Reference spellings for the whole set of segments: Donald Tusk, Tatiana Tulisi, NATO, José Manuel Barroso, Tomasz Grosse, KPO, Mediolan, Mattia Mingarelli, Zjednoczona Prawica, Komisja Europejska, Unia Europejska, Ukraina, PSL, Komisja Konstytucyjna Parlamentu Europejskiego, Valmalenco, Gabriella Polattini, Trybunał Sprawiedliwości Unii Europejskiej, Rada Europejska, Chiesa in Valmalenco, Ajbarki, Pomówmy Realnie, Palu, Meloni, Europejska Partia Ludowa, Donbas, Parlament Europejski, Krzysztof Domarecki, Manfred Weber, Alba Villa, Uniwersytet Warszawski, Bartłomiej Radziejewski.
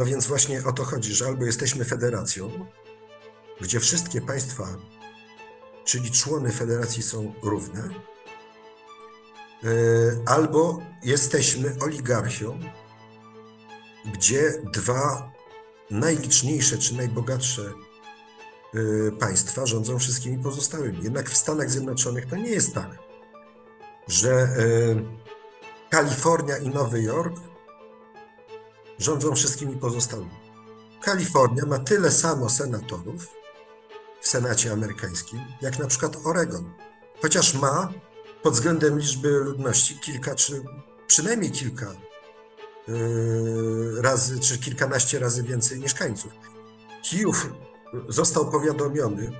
No więc właśnie o to chodzi, że albo jesteśmy federacją, gdzie wszystkie państwa, czyli człony federacji są równe, albo jesteśmy oligarchią, gdzie dwa najliczniejsze czy najbogatsze państwa rządzą wszystkimi pozostałymi. Jednak w Stanach Zjednoczonych to nie jest tak, że Kalifornia i Nowy Jork rządzą wszystkimi pozostałymi. Kalifornia ma tyle samo senatorów w Senacie amerykańskim, jak na przykład Oregon, chociaż ma pod względem liczby ludności kilka, czy przynajmniej kilka razy, czy kilkanaście razy więcej mieszkańców. Kijów został powiadomiony,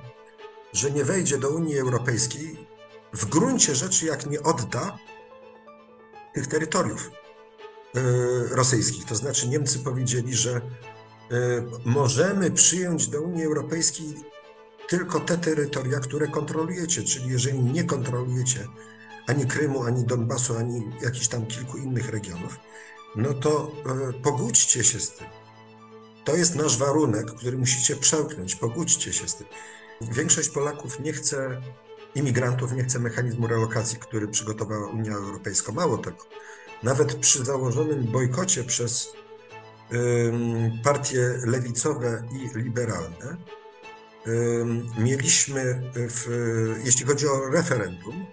że nie wejdzie do Unii Europejskiej w gruncie rzeczy, jak nie odda tych terytoriów rosyjskich. To znaczy Niemcy powiedzieli, że możemy przyjąć do Unii Europejskiej tylko te terytoria, które kontrolujecie, czyli jeżeli nie kontrolujecie ani Krymu, ani Donbasu, ani jakichś tam kilku innych regionów, no to pogódźcie się z tym. To jest nasz warunek, który musicie przełknąć, pogódźcie się z tym. Większość Polaków nie chce imigrantów, nie chce mechanizmu relokacji, który przygotowała Unia Europejska. Mało tego, nawet przy założonym bojkocie przez partie lewicowe i liberalne, mieliśmy, jeśli chodzi o referendum,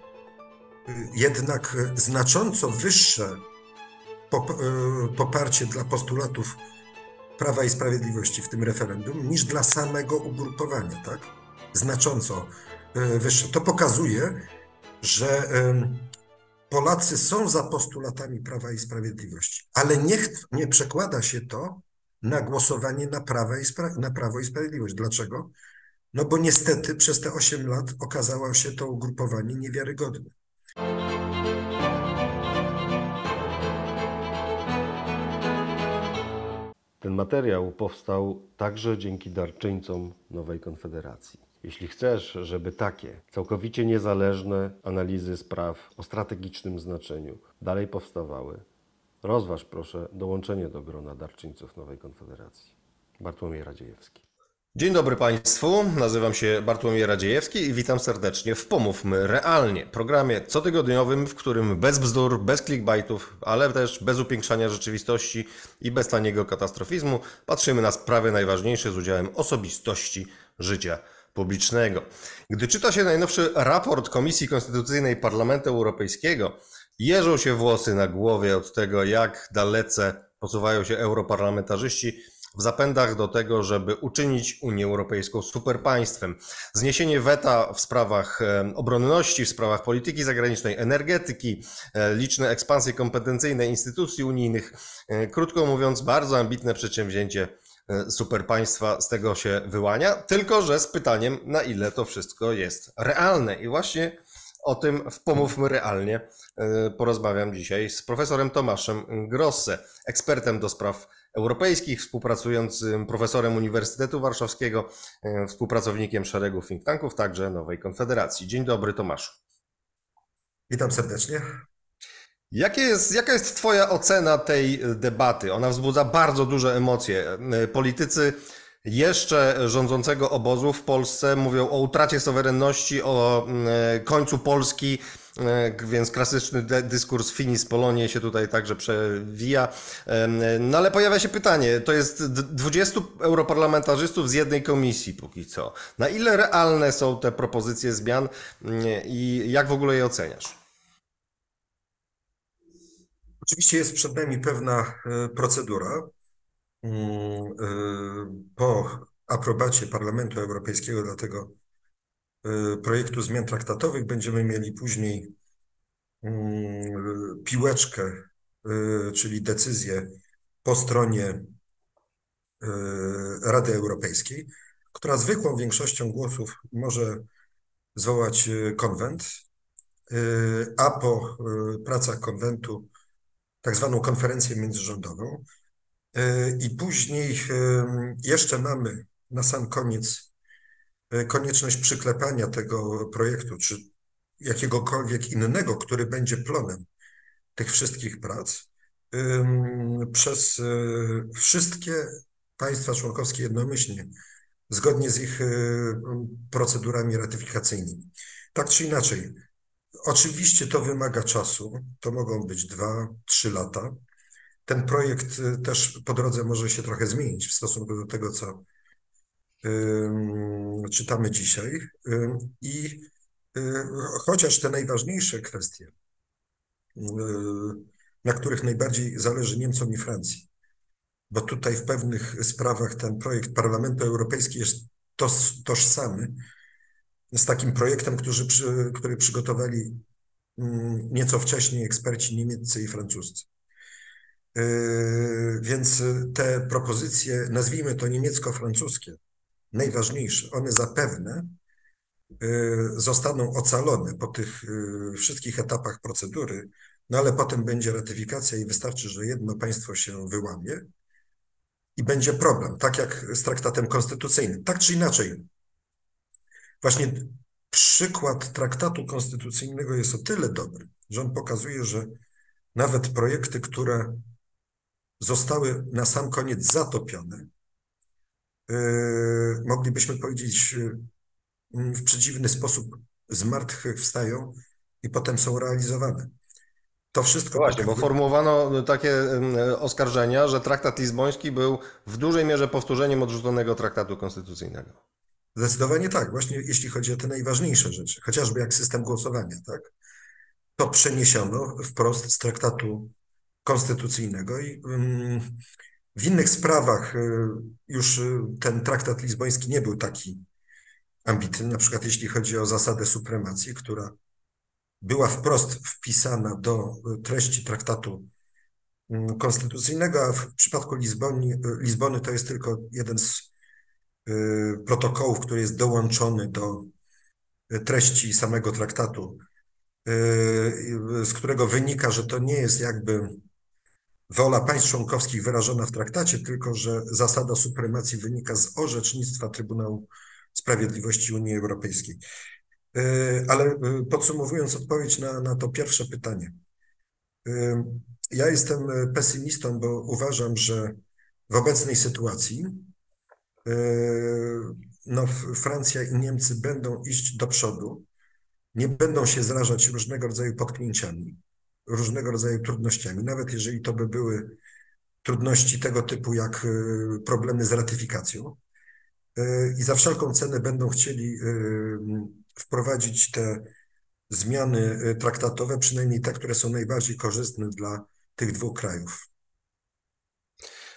jednak znacząco wyższe poparcie dla postulatów Prawa i Sprawiedliwości w tym referendum niż dla samego ugrupowania, tak? Znacząco wyższe. To pokazuje, że Polacy są za postulatami Prawa i Sprawiedliwości, ale nie przekłada się to na głosowanie na Prawo i Sprawiedliwość. Dlaczego? No bo niestety przez te 8 lat okazało się to ugrupowanie niewiarygodne. Ten materiał powstał także dzięki darczyńcom Nowej Konfederacji. Jeśli chcesz, żeby takie całkowicie niezależne analizy spraw o strategicznym znaczeniu dalej powstawały, rozważ proszę dołączenie do grona darczyńców Nowej Konfederacji. Bartłomiej Radziejewski. Dzień dobry Państwu, nazywam się Bartłomiej Radziejewski i witam serdecznie w Pomówmy Realnie, programie cotygodniowym, w którym bez bzdur, bez clickbaitów, ale też bez upiększania rzeczywistości i bez taniego katastrofizmu patrzymy na sprawy najważniejsze z udziałem osobistości życia publicznego. Gdy czyta się najnowszy raport Komisji Konstytucyjnej Parlamentu Europejskiego, jeżą się włosy na głowie od tego, jak dalece posuwają się europarlamentarzyści w zapędach do tego, żeby uczynić Unię Europejską superpaństwem. Zniesienie weta w sprawach obronności, w sprawach polityki zagranicznej, energetyki, liczne ekspansje kompetencyjne instytucji unijnych. Krótko mówiąc, bardzo ambitne przedsięwzięcie superpaństwa z tego się wyłania, tylko że z pytaniem, na ile to wszystko jest realne. I właśnie o tym w Pomówmy Realnie porozmawiam dzisiaj z profesorem Tomaszem Grosse, ekspertem do spraw europejskich, współpracującym profesorem Uniwersytetu Warszawskiego, współpracownikiem szeregu think tanków, także Nowej Konfederacji. Dzień dobry, Tomaszu. Witam serdecznie. Jaka jest Twoja ocena tej debaty? Ona wzbudza bardzo duże emocje. Politycy jeszcze rządzącego obozu w Polsce mówią o utracie suwerenności, o końcu Polski, więc klasyczny dyskurs Finis Polonie się tutaj także przewija. No ale pojawia się pytanie, to jest 20 europarlamentarzystów z jednej komisji póki co. Na ile realne są te propozycje zmian i jak w ogóle je oceniasz? Oczywiście jest przed nami pewna procedura. Po aprobacie Parlamentu Europejskiego dla tego projektu zmian traktatowych będziemy mieli później piłeczkę, czyli decyzję po stronie Rady Europejskiej, która zwykłą większością głosów może zwołać konwent, a po pracach konwentu tak zwaną konferencję międzyrządową. I później jeszcze mamy na sam koniec konieczność przyklepania tego projektu, czy jakiegokolwiek innego, który będzie plonem tych wszystkich prac, przez wszystkie państwa członkowskie jednomyślnie, zgodnie z ich procedurami ratyfikacyjnymi. Tak czy inaczej, oczywiście to wymaga czasu, to mogą być 2-3 lata. Ten projekt też po drodze może się trochę zmienić w stosunku do tego, co czytamy dzisiaj. I chociaż te najważniejsze kwestie, na których najbardziej zależy Niemcom i Francji, bo tutaj w pewnych sprawach ten projekt Parlamentu Europejskiego jest tożsamy z takim projektem, który przygotowali nieco wcześniej eksperci niemieccy i francuscy. Więc te propozycje, nazwijmy to niemiecko-francuskie, najważniejsze, one zapewne zostaną ocalone po tych wszystkich etapach procedury, no ale potem będzie ratyfikacja i wystarczy, że jedno państwo się wyłamie i będzie problem, tak jak z traktatem konstytucyjnym. Tak czy inaczej, właśnie przykład traktatu konstytucyjnego jest o tyle dobry, że on pokazuje, że nawet projekty, które zostały na sam koniec zatopione, moglibyśmy powiedzieć w przeciwny sposób zmartwychwstają i potem są realizowane. To wszystko... Właśnie, bo formułowano takie oskarżenia, że traktat lizboński był w dużej mierze powtórzeniem odrzuconego traktatu konstytucyjnego. Zdecydowanie tak. Właśnie jeśli chodzi o te najważniejsze rzeczy, chociażby jak system głosowania, tak? To przeniesiono wprost z traktatu konstytucyjnego i w innych sprawach już ten traktat lizboński nie był taki ambitny, na przykład jeśli chodzi o zasadę supremacji, która była wprost wpisana do treści traktatu konstytucyjnego, a w przypadku Lizbony to jest tylko jeden z protokołów, który jest dołączony do treści samego traktatu, z którego wynika, że to nie jest jakby wola państw członkowskich wyrażona w traktacie, tylko że zasada supremacji wynika z orzecznictwa Trybunału Sprawiedliwości Unii Europejskiej. Ale podsumowując odpowiedź na to pierwsze pytanie. Ja jestem pesymistą, bo uważam, że w obecnej sytuacji no, Francja i Niemcy będą iść do przodu, nie będą się zrażać różnego rodzaju potknięciami, różnego rodzaju trudnościami, nawet jeżeli to by były trudności tego typu jak problemy z ratyfikacją. I za wszelką cenę będą chcieli wprowadzić te zmiany traktatowe, przynajmniej te, które są najbardziej korzystne dla tych dwóch krajów.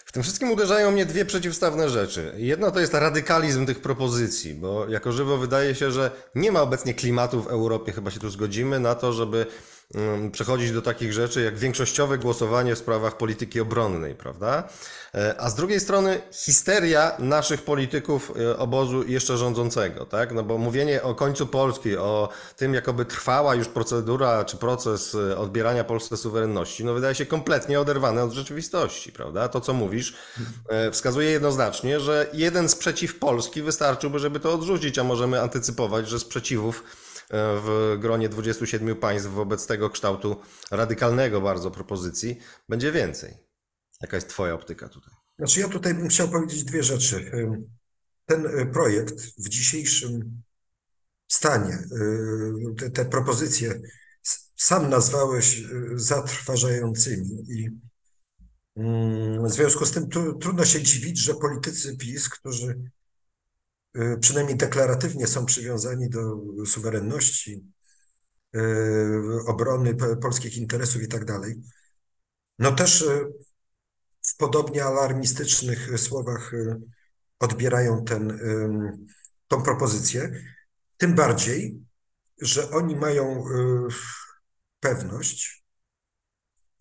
W tym wszystkim uderzają mnie dwie przeciwstawne rzeczy. Jedna to jest radykalizm tych propozycji, bo jako żywo wydaje się, że nie ma obecnie klimatu w Europie, chyba się tu zgodzimy, na to, żeby przechodzić do takich rzeczy jak większościowe głosowanie w sprawach polityki obronnej, prawda? A z drugiej strony histeria naszych polityków obozu jeszcze rządzącego, tak? No bo mówienie o końcu Polski, o tym jakoby trwała już procedura czy proces odbierania Polsce suwerenności, no wydaje się kompletnie oderwane od rzeczywistości, prawda? To co mówisz wskazuje jednoznacznie, że jeden sprzeciw Polski wystarczyłby, żeby to odrzucić, a możemy antycypować, że sprzeciwów w gronie 27 państw wobec tego kształtu radykalnego bardzo propozycji będzie więcej. Jaka jest twoja optyka tutaj? Znaczy ja tutaj bym chciał powiedzieć dwie rzeczy. Ten projekt w dzisiejszym stanie, te propozycje sam nazwałeś zatrważającymi i w związku z tym trudno się dziwić, że politycy PiS, którzy przynajmniej deklaratywnie są przywiązani do suwerenności, obrony polskich interesów i tak dalej. No też w podobnie alarmistycznych słowach odbierają tą propozycję. Tym bardziej, że oni mają pewność,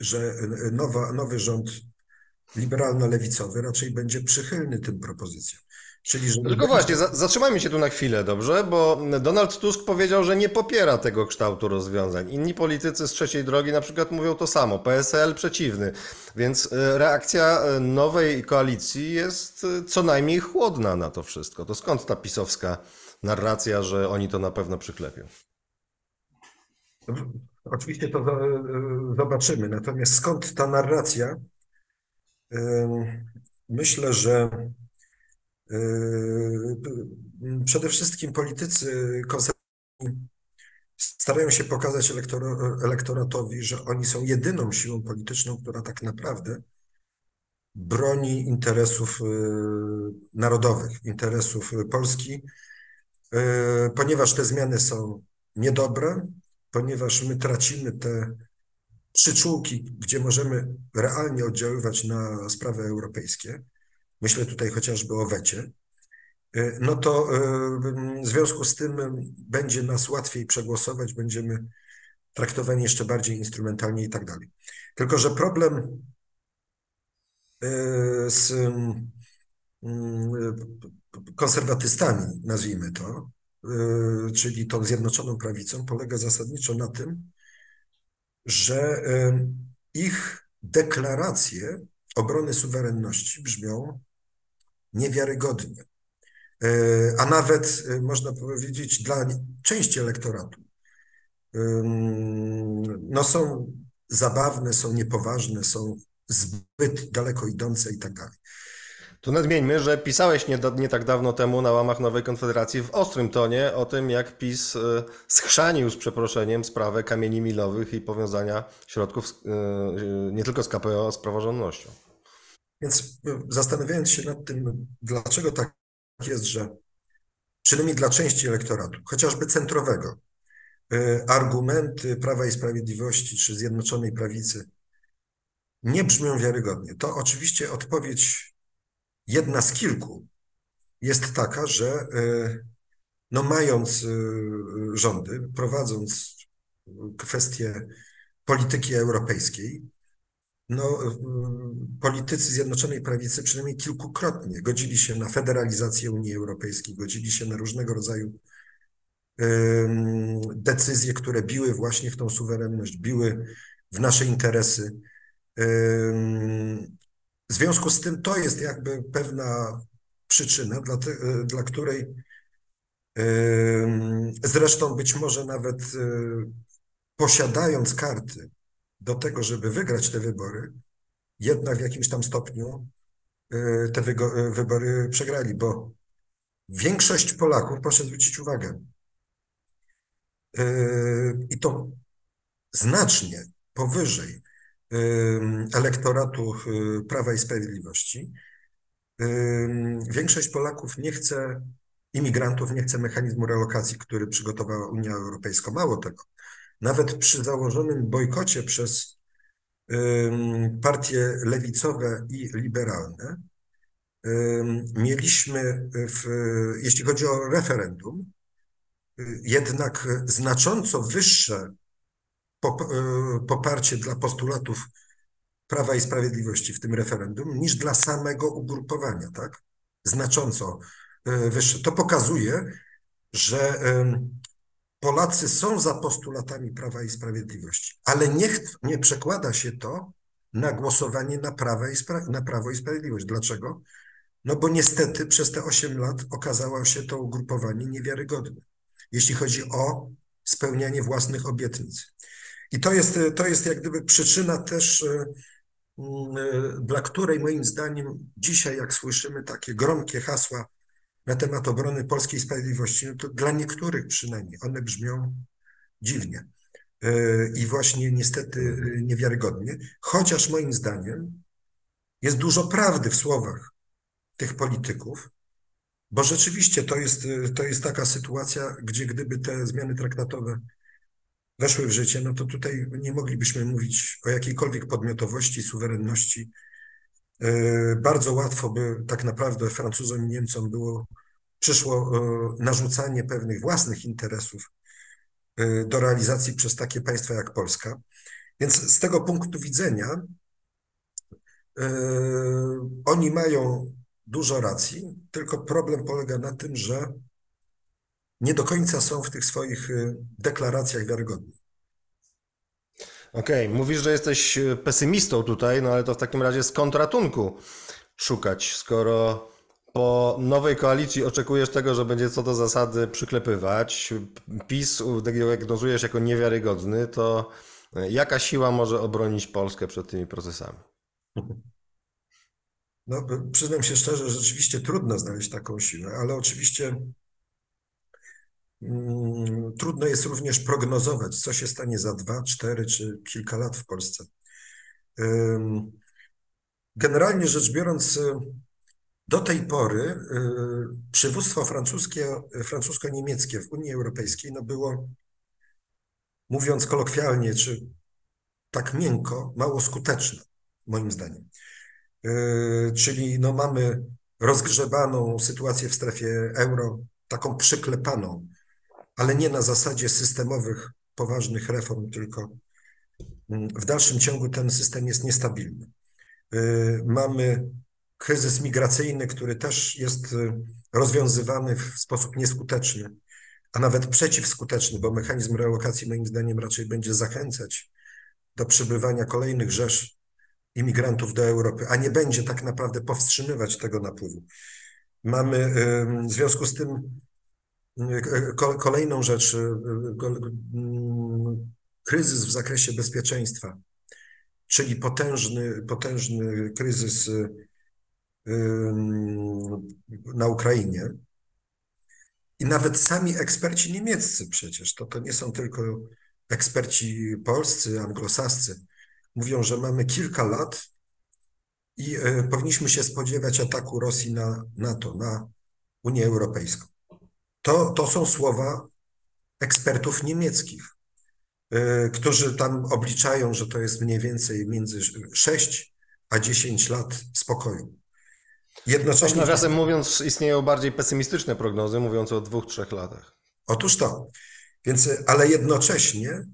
że nowy rząd liberalno-lewicowy raczej będzie przychylny tym propozycjom. Tylko właśnie, zatrzymajmy się tu na chwilę, dobrze? Bo Donald Tusk powiedział, że nie popiera tego kształtu rozwiązań. Inni politycy z trzeciej drogi na przykład mówią to samo. PSL przeciwny. Więc reakcja nowej koalicji jest co najmniej chłodna na to wszystko. To skąd ta pisowska narracja, że oni to na pewno przyklepią? Oczywiście to zobaczymy. Natomiast skąd ta narracja? Myślę, że przede wszystkim politycy konserwatywni starają się pokazać elektoratowi, że oni są jedyną siłą polityczną, która tak naprawdę broni interesów narodowych, interesów Polski, ponieważ te zmiany są niedobre, ponieważ my tracimy te przyczółki, gdzie możemy realnie oddziaływać na sprawy europejskie, myślę tutaj chociażby o wecie, no to w związku z tym będzie nas łatwiej przegłosować, będziemy traktowani jeszcze bardziej instrumentalnie i tak dalej. Tylko że problem z konserwatystami, nazwijmy to, czyli tą Zjednoczoną Prawicą, polega zasadniczo na tym, że ich deklaracje obrony suwerenności brzmią niewiarygodnie, a nawet można powiedzieć dla części elektoratu no są zabawne, są niepoważne, są zbyt daleko idące i tak dalej. Tu nadmieńmy, że pisałeś nie tak dawno temu na łamach Nowej Konfederacji w ostrym tonie o tym, jak PiS schrzanił z przeproszeniem sprawę kamieni milowych i powiązania środków nie tylko z KPO, a z praworządnością. Więc zastanawiając się nad tym, dlaczego tak jest, że przynajmniej dla części elektoratu, chociażby centrowego, argumenty Prawa i Sprawiedliwości czy Zjednoczonej Prawicy nie brzmią wiarygodnie, to oczywiście odpowiedź jedna z kilku jest taka, że no mając rządy, prowadząc kwestię polityki europejskiej, no politycy Zjednoczonej Prawicy przynajmniej kilkukrotnie godzili się na federalizację Unii Europejskiej, godzili się na różnego rodzaju decyzje, które biły właśnie w tą suwerenność, biły w nasze interesy. W związku z tym to jest jakby pewna przyczyna, dla której zresztą być może nawet posiadając karty do tego, żeby wygrać te wybory, jednak w jakimś tam stopniu te wybory przegrali, bo większość Polaków, proszę zwrócić uwagę, i to znacznie powyżej elektoratu Prawa i Sprawiedliwości. Większość Polaków nie chce imigrantów, nie chce mechanizmu relokacji, który przygotowała Unia Europejska. Mało tego, nawet przy założonym bojkocie przez partie lewicowe i liberalne mieliśmy, jeśli chodzi o referendum, jednak znacząco wyższe poparcie dla postulatów Prawa i Sprawiedliwości w tym referendum niż dla samego ugrupowania, tak? Znacząco wyższe. To pokazuje, że Polacy są za postulatami Prawa i Sprawiedliwości, ale nie przekłada się to na głosowanie na Prawo i Sprawiedliwość. Dlaczego? No bo niestety przez te 8 lat okazało się to ugrupowanie niewiarygodne, jeśli chodzi o spełnianie własnych obietnic. I to jest jak gdyby przyczyna też, dla której moim zdaniem dzisiaj, jak słyszymy takie gromkie hasła na temat obrony polskiej sprawiedliwości, no to dla niektórych przynajmniej one brzmią dziwnie i właśnie niestety niewiarygodnie, chociaż moim zdaniem jest dużo prawdy w słowach tych polityków, bo rzeczywiście to jest taka sytuacja, gdzie gdyby te zmiany traktatowe weszły w życie, no to tutaj nie moglibyśmy mówić o jakiejkolwiek podmiotowości, suwerenności. Bardzo łatwo by tak naprawdę Francuzom i Niemcom przyszło narzucanie pewnych własnych interesów do realizacji przez takie państwa jak Polska. Więc z tego punktu widzenia oni mają dużo racji, tylko problem polega na tym, że nie do końca są w tych swoich deklaracjach wiarygodni. Okej, mówisz, że jesteś pesymistą tutaj, no ale to w takim razie skąd ratunku szukać, skoro Po nowej koalicji oczekujesz tego, że będzie co do zasady przyklepywać. PiS diagnozujesz jako niewiarygodny. To jaka siła może obronić Polskę przed tymi procesami? No, przyznam się szczerze, że rzeczywiście trudno znaleźć taką siłę, ale oczywiście trudno jest również prognozować, co się stanie za 2, 4 czy kilka lat w Polsce. Generalnie rzecz biorąc, do tej pory przywództwo francusko-niemieckie w Unii Europejskiej no było, mówiąc kolokwialnie, czy tak miękko, mało skuteczne, moim zdaniem. Czyli no mamy rozgrzebaną sytuację w strefie euro, taką przyklepaną, ale nie na zasadzie systemowych, poważnych reform, tylko w dalszym ciągu ten system jest niestabilny. Mamy kryzys migracyjny, który też jest rozwiązywany w sposób nieskuteczny, a nawet przeciwskuteczny, bo mechanizm relokacji moim zdaniem raczej będzie zachęcać do przybywania kolejnych rzesz imigrantów do Europy, a nie będzie tak naprawdę powstrzymywać tego napływu. Mamy w związku z tym kolejną rzecz, kryzys w zakresie bezpieczeństwa, czyli potężny kryzys na Ukrainie. I nawet sami eksperci niemieccy przecież, to nie są tylko eksperci polscy, anglosascy, mówią, że mamy kilka lat i powinniśmy się spodziewać ataku Rosji na NATO, na Unię Europejską. To są słowa ekspertów niemieckich, którzy tam obliczają, że to jest mniej więcej między 6 a 10 lat spokoju. Jednocześnie... Nawiasem mówiąc, istnieją bardziej pesymistyczne prognozy, mówiące o 2-3 latach. Otóż to. Więc, ale jednocześnie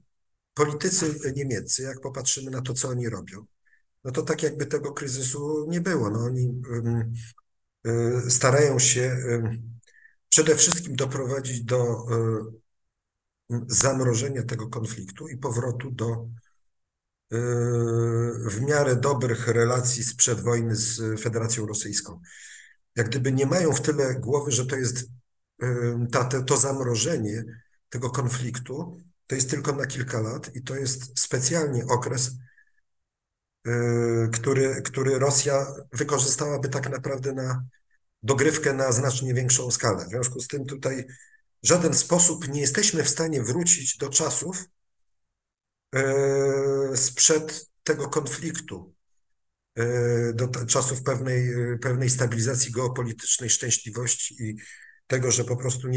politycy niemieccy, jak popatrzymy na to, co oni robią, no to tak jakby tego kryzysu nie było. No oni starają się przede wszystkim doprowadzić do zamrożenia tego konfliktu i powrotu do w miarę dobrych relacji sprzed wojny z Federacją Rosyjską. Jak gdyby nie mają w tyle głowy, że to jest to zamrożenie tego konfliktu, to jest tylko na kilka lat i to jest specjalnie okres, który Rosja wykorzystałaby tak naprawdę na dogrywkę na znacznie większą skalę. W związku z tym tutaj w żaden sposób nie jesteśmy w stanie wrócić do czasów sprzed tego konfliktu, do czasów pewnej stabilizacji geopolitycznej, szczęśliwości i tego, że po prostu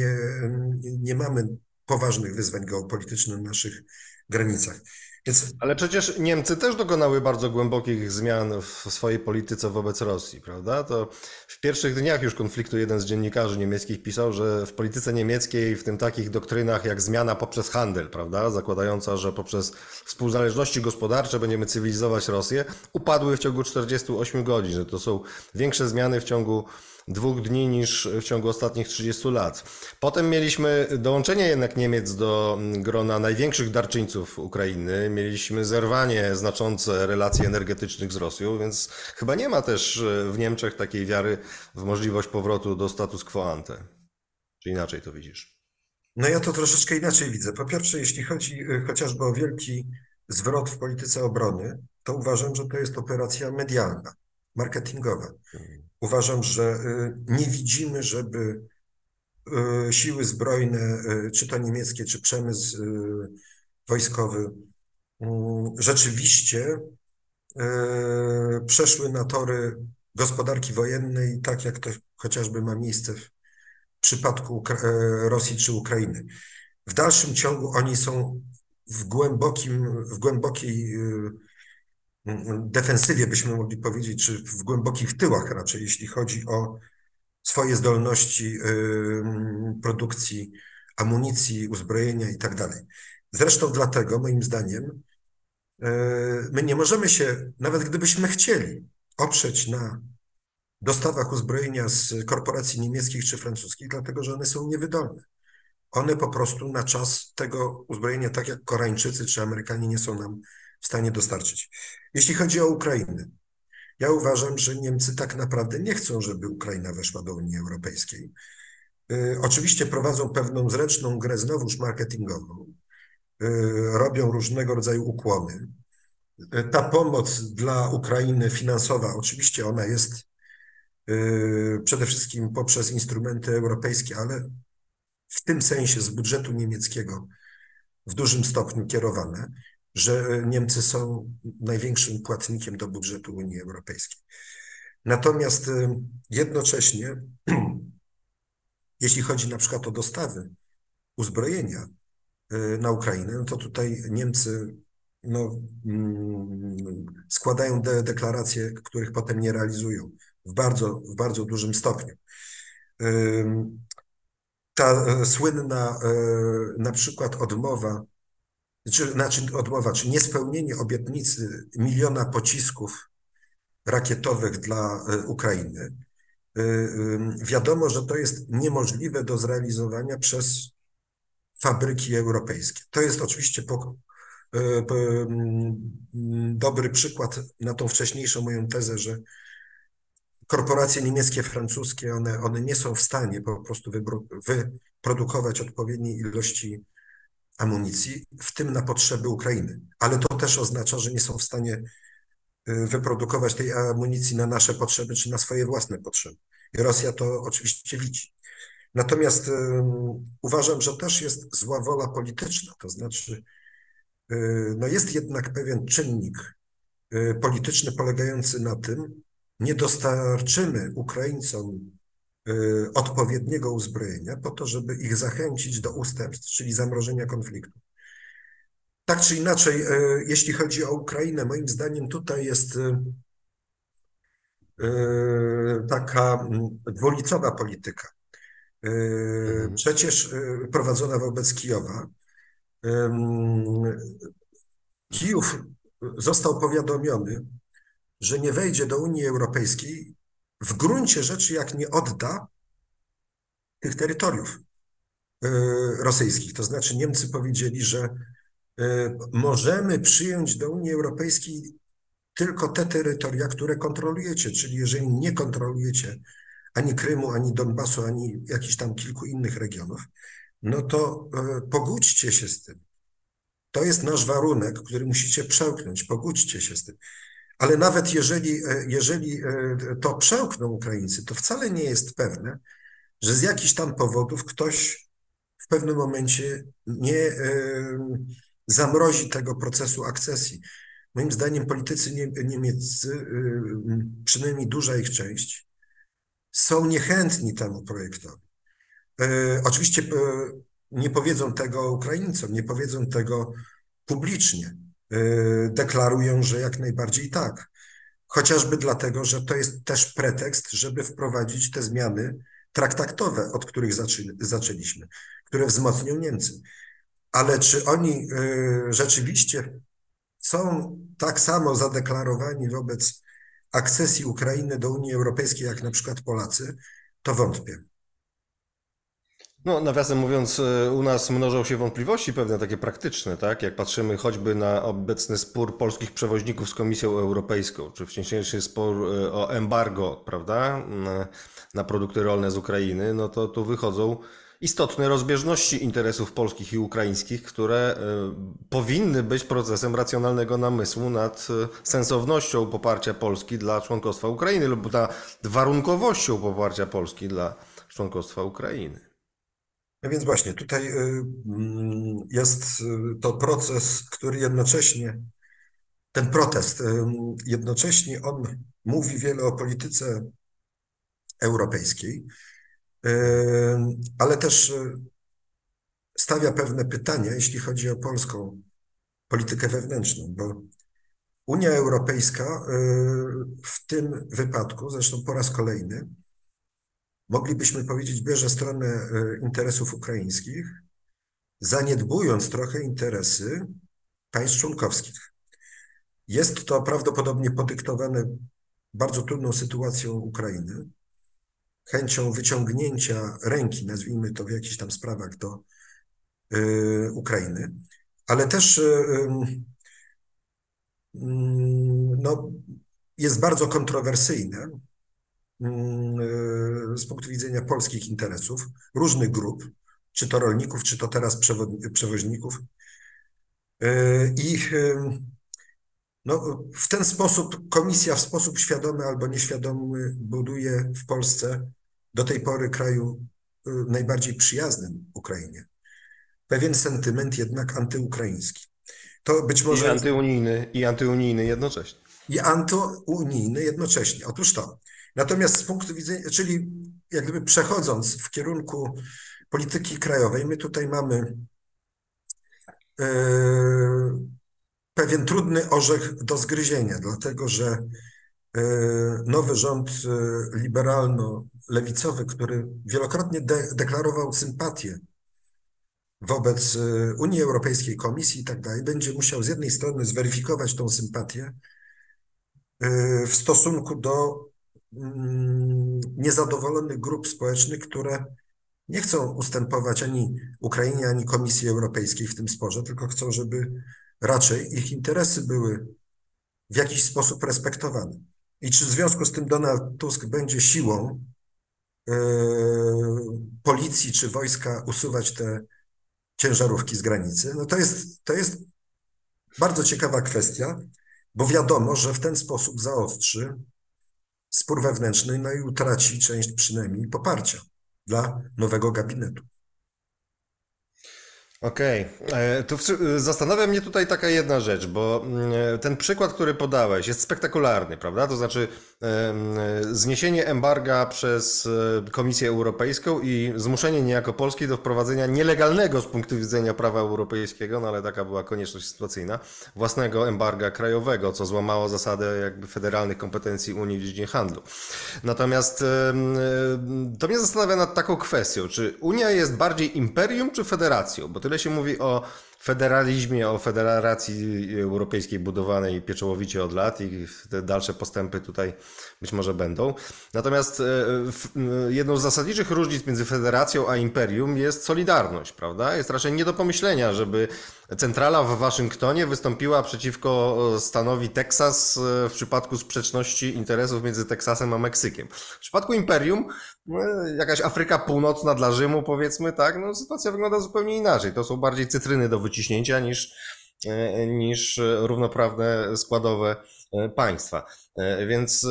nie mamy poważnych wyzwań geopolitycznych na naszych granicach. Więc... Ale przecież Niemcy też dokonały bardzo głębokich zmian w swojej polityce wobec Rosji, prawda? To w pierwszych dniach już konfliktu jeden z dziennikarzy niemieckich pisał, że w polityce niemieckiej, w tym takich doktrynach jak zmiana poprzez handel, prawda, zakładająca, że poprzez współzależności gospodarcze będziemy cywilizować Rosję, upadły w ciągu 48 godzin, że to są większe zmiany w ciągu 2 dni niż w ciągu ostatnich 30 lat. Potem mieliśmy dołączenie jednak Niemiec do grona największych darczyńców Ukrainy. Mieliśmy zerwanie znaczące relacji energetycznych z Rosją, więc chyba nie ma też w Niemczech takiej wiary w możliwość powrotu do status quo ante. Czy inaczej to widzisz? No ja to troszeczkę inaczej widzę. Po pierwsze, jeśli chodzi chociażby o wielki zwrot w polityce obrony, to uważam, że to jest operacja medialna, marketingowe. Uważam, że nie widzimy, żeby siły zbrojne, czy to niemieckie, czy przemysł wojskowy, rzeczywiście przeszły na tory gospodarki wojennej, tak jak to chociażby ma miejsce w przypadku Rosji czy Ukrainy. W dalszym ciągu oni są w głębokiej defensywie, byśmy mogli powiedzieć, czy w głębokich tyłach raczej, jeśli chodzi o swoje zdolności produkcji amunicji, uzbrojenia i tak dalej. Zresztą dlatego, moim zdaniem, my nie możemy się, nawet gdybyśmy chcieli, oprzeć na dostawach uzbrojenia z korporacji niemieckich czy francuskich, dlatego że one są niewydolne. One po prostu na czas tego uzbrojenia, tak jak Koreańczycy czy Amerykanie, nie są nam w stanie dostarczyć. Jeśli chodzi o Ukrainę, Ja uważam, że Niemcy tak naprawdę nie chcą, żeby Ukraina weszła do Unii Europejskiej. Oczywiście prowadzą pewną zręczną grę, znowuż marketingową. Robią różnego rodzaju ukłony. Ta pomoc dla Ukrainy finansowa, oczywiście ona jest przede wszystkim poprzez instrumenty europejskie, ale w tym sensie z budżetu niemieckiego w dużym stopniu kierowane, że Niemcy są największym płatnikiem do budżetu Unii Europejskiej. Natomiast jednocześnie, jeśli chodzi na przykład o dostawy uzbrojenia na Ukrainę, no to tutaj Niemcy składają deklaracje, których potem nie realizują w bardzo dużym stopniu. Ta słynna na przykład odmowa, czy niespełnienie obietnicy 1 miliona pocisków rakietowych dla Ukrainy. Wiadomo, że to jest niemożliwe do zrealizowania przez fabryki europejskie. To jest oczywiście dobry przykład na tą wcześniejszą moją tezę, że korporacje niemieckie, francuskie, one nie są w stanie po prostu wyprodukować odpowiedniej ilości amunicji, w tym na potrzeby Ukrainy. Ale to też oznacza, że nie są w stanie wyprodukować tej amunicji na nasze potrzeby, czy na swoje własne potrzeby. I Rosja to oczywiście widzi. Natomiast uważam, że też jest zła wola polityczna, to znaczy no jest jednak pewien czynnik polityczny polegający na tym, nie dostarczymy Ukraińcom odpowiedniego uzbrojenia po to, żeby ich zachęcić do ustępstw, czyli zamrożenia konfliktu. Tak czy inaczej, jeśli chodzi o Ukrainę, moim zdaniem tutaj jest taka dwulicowa polityka. Przecież prowadzona wobec Kijowa. Kijów został powiadomiony, że nie wejdzie do Unii Europejskiej w gruncie rzeczy, jak nie odda tych terytoriów rosyjskich. To znaczy Niemcy powiedzieli, że możemy przyjąć do Unii Europejskiej tylko te terytoria, które kontrolujecie, czyli jeżeli nie kontrolujecie ani Krymu, ani Donbasu, ani jakichś tam kilku innych regionów, no to pogódźcie się z tym. To jest nasz warunek, który musicie przełknąć, pogódźcie się z tym. Ale nawet jeżeli to przełkną Ukraińcy, to wcale nie jest pewne, że z jakichś tam powodów ktoś w pewnym momencie nie zamrozi tego procesu akcesji. Moim zdaniem politycy niemieccy, przynajmniej duża ich część, są niechętni temu projektowi. Oczywiście nie powiedzą tego Ukraińcom, nie powiedzą tego publicznie. Deklarują, że jak najbardziej tak. Chociażby dlatego, że to jest też pretekst, żeby wprowadzić te zmiany traktatowe, od których zaczęliśmy, które wzmocnią Niemcy. Ale czy oni rzeczywiście są tak samo zadeklarowani wobec akcesji Ukrainy do Unii Europejskiej, jak na przykład Polacy, to wątpię. No, nawiasem mówiąc, u nas mnożą się wątpliwości pewne takie praktyczne, tak? Jak patrzymy choćby na obecny spór polskich przewoźników z Komisją Europejską, czy wcześniejszy spór o embargo, prawda, na produkty rolne z Ukrainy, no to tu wychodzą istotne rozbieżności interesów polskich i ukraińskich, które powinny być procesem racjonalnego namysłu nad sensownością poparcia Polski dla członkostwa Ukrainy lub nad warunkowością poparcia Polski dla członkostwa Ukrainy. No więc właśnie, tutaj jest to proces, który jednocześnie, ten protest, jednocześnie on mówi wiele o polityce europejskiej, ale też stawia pewne pytania, jeśli chodzi o polską politykę wewnętrzną, bo Unia Europejska w tym wypadku, zresztą po raz kolejny, moglibyśmy powiedzieć, bierze stronę interesów ukraińskich, zaniedbując trochę interesy państw członkowskich. Jest to prawdopodobnie podyktowane bardzo trudną sytuacją Ukrainy, chęcią wyciągnięcia ręki, nazwijmy to w jakichś tam sprawach, do Ukrainy, ale też no, jest bardzo kontrowersyjne z punktu widzenia polskich interesów, różnych grup, czy to rolników, czy to teraz przewoźników. I no, w ten sposób komisja w sposób świadomy albo nieświadomy buduje w Polsce, do tej pory kraju najbardziej przyjaznym Ukrainie, pewien sentyment jednak antyukraiński. To być może... I antyunijny jednocześnie. I antyunijny jednocześnie. Otóż to. Natomiast z punktu widzenia, czyli jak gdyby przechodząc w kierunku polityki krajowej, my tutaj mamy pewien trudny orzech do zgryzienia, dlatego że nowy rząd liberalno-lewicowy, który wielokrotnie deklarował sympatię wobec Unii Europejskiej, Komisji i tak dalej, będzie musiał z jednej strony zweryfikować tą sympatię w stosunku do niezadowolonych grup społecznych, które nie chcą ustępować ani Ukrainie, ani Komisji Europejskiej w tym sporze, tylko chcą, żeby raczej ich interesy były w jakiś sposób respektowane. I czy w związku z tym Donald Tusk będzie siłą policji czy wojska usuwać te ciężarówki z granicy? No to jest bardzo ciekawa kwestia, bo wiadomo, że w ten sposób zaostrzy spór wewnętrzny, no i utraci część przynajmniej poparcia dla nowego gabinetu. Okej. To zastanawia mnie tutaj taka jedna rzecz, bo ten przykład, który podałeś, jest spektakularny, prawda? To znaczy zniesienie embarga przez Komisję Europejską i zmuszenie niejako Polski do wprowadzenia nielegalnego z punktu widzenia prawa europejskiego, no ale taka była konieczność sytuacyjna, własnego embarga krajowego, co złamało zasadę jakby federalnych kompetencji Unii w dziedzinie handlu. Natomiast to mnie zastanawia nad taką kwestią, czy Unia jest bardziej imperium czy federacją? Bo tyle się mówi o federalizmie, o federacji europejskiej budowanej pieczołowicie od lat i te dalsze postępy tutaj być może będą. Natomiast jedną z zasadniczych różnic między federacją a imperium jest solidarność, prawda? Jest raczej nie do pomyślenia, żeby centrala w Waszyngtonie wystąpiła przeciwko stanowi Teksas w przypadku sprzeczności interesów między Teksasem a Meksykiem. W przypadku imperium, jakaś Afryka Północna dla Rzymu, powiedzmy, tak, no sytuacja wygląda zupełnie inaczej. To są bardziej cytryny do wyciśnięcia niż równoprawne składowe państwa. Więc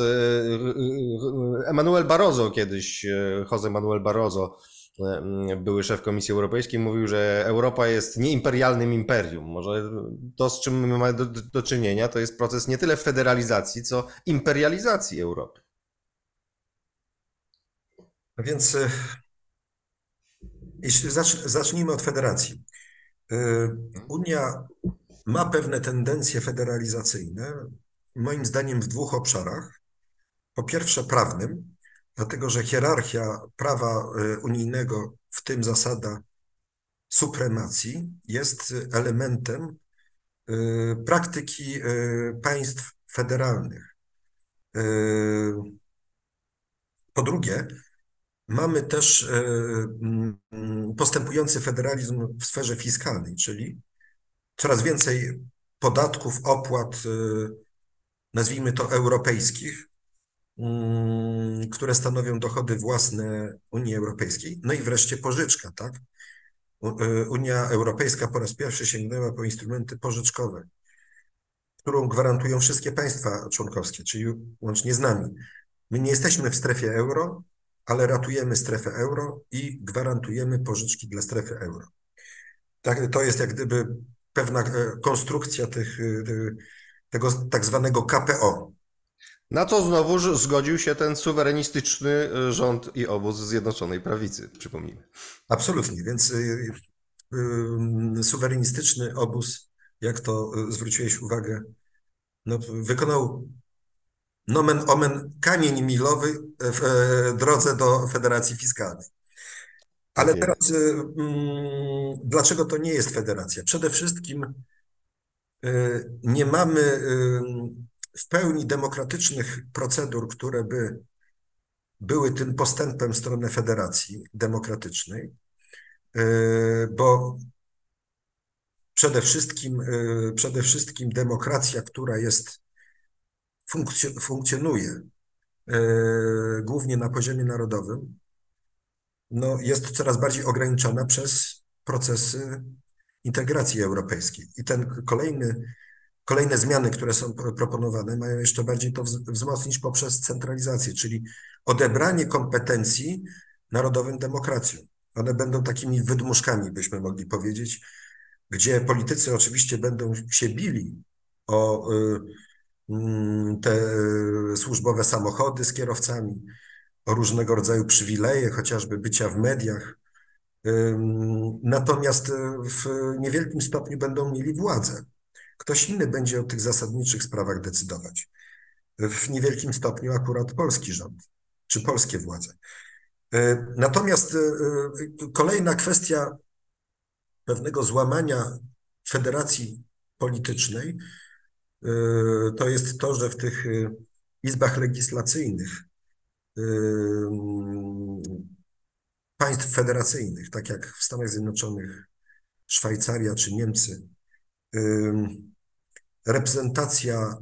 José Manuel Barroso, były szef Komisji Europejskiej, mówił, że Europa jest nieimperialnym imperium. Może to, z czym my mamy do czynienia, to jest proces nie tyle federalizacji, co imperializacji Europy. Więc jeśli zacznijmy od federacji. Unia ma pewne tendencje federalizacyjne, moim zdaniem w dwóch obszarach. Po pierwsze prawnym, dlatego że hierarchia prawa unijnego, w tym zasada supremacji, jest elementem praktyki państw federalnych. Po drugie, mamy też postępujący federalizm w sferze fiskalnej, czyli coraz więcej podatków, opłat, nazwijmy to europejskich, które stanowią dochody własne Unii Europejskiej. No i wreszcie pożyczka, tak? Unia Europejska po raz pierwszy sięgnęła po instrumenty pożyczkowe, którą gwarantują wszystkie państwa członkowskie, czyli łącznie z nami. My nie jesteśmy w strefie euro, ale ratujemy strefę euro i gwarantujemy pożyczki dla strefy euro. Tak, to jest jak gdyby pewna konstrukcja tego tak zwanego KPO. Na to znowuż zgodził się ten suwerenistyczny rząd i obóz Zjednoczonej Prawicy, przypomnijmy. Absolutnie, więc suwerenistyczny obóz, jak to zwróciłeś uwagę, no, wykonał nomen omen kamień milowy w drodze do federacji fiskalnej. Ale teraz dlaczego to nie jest federacja? Przede wszystkim nie mamy w pełni demokratycznych procedur, które by były tym postępem w stronę federacji demokratycznej, bo przede wszystkim demokracja, która jest funkcjonuje głównie na poziomie narodowym, no jest coraz bardziej ograniczona przez procesy integracji europejskiej. I ten kolejne zmiany, które są proponowane, mają jeszcze bardziej to wzmocnić poprzez centralizację, czyli odebranie kompetencji narodowym demokracjom. One będą takimi wydmuszkami, byśmy mogli powiedzieć, gdzie politycy oczywiście będą się bili o te służbowe samochody z kierowcami, o różnego rodzaju przywileje, chociażby bycia w mediach. Natomiast w niewielkim stopniu będą mieli władzę. Ktoś inny będzie o tych zasadniczych sprawach decydować. W niewielkim stopniu akurat polski rząd, czy polskie władze. Natomiast kolejna kwestia pewnego złamania federacji politycznej to jest to, że w tych izbach legislacyjnych państw federacyjnych, tak jak w Stanach Zjednoczonych, Szwajcaria czy Niemcy, reprezentacja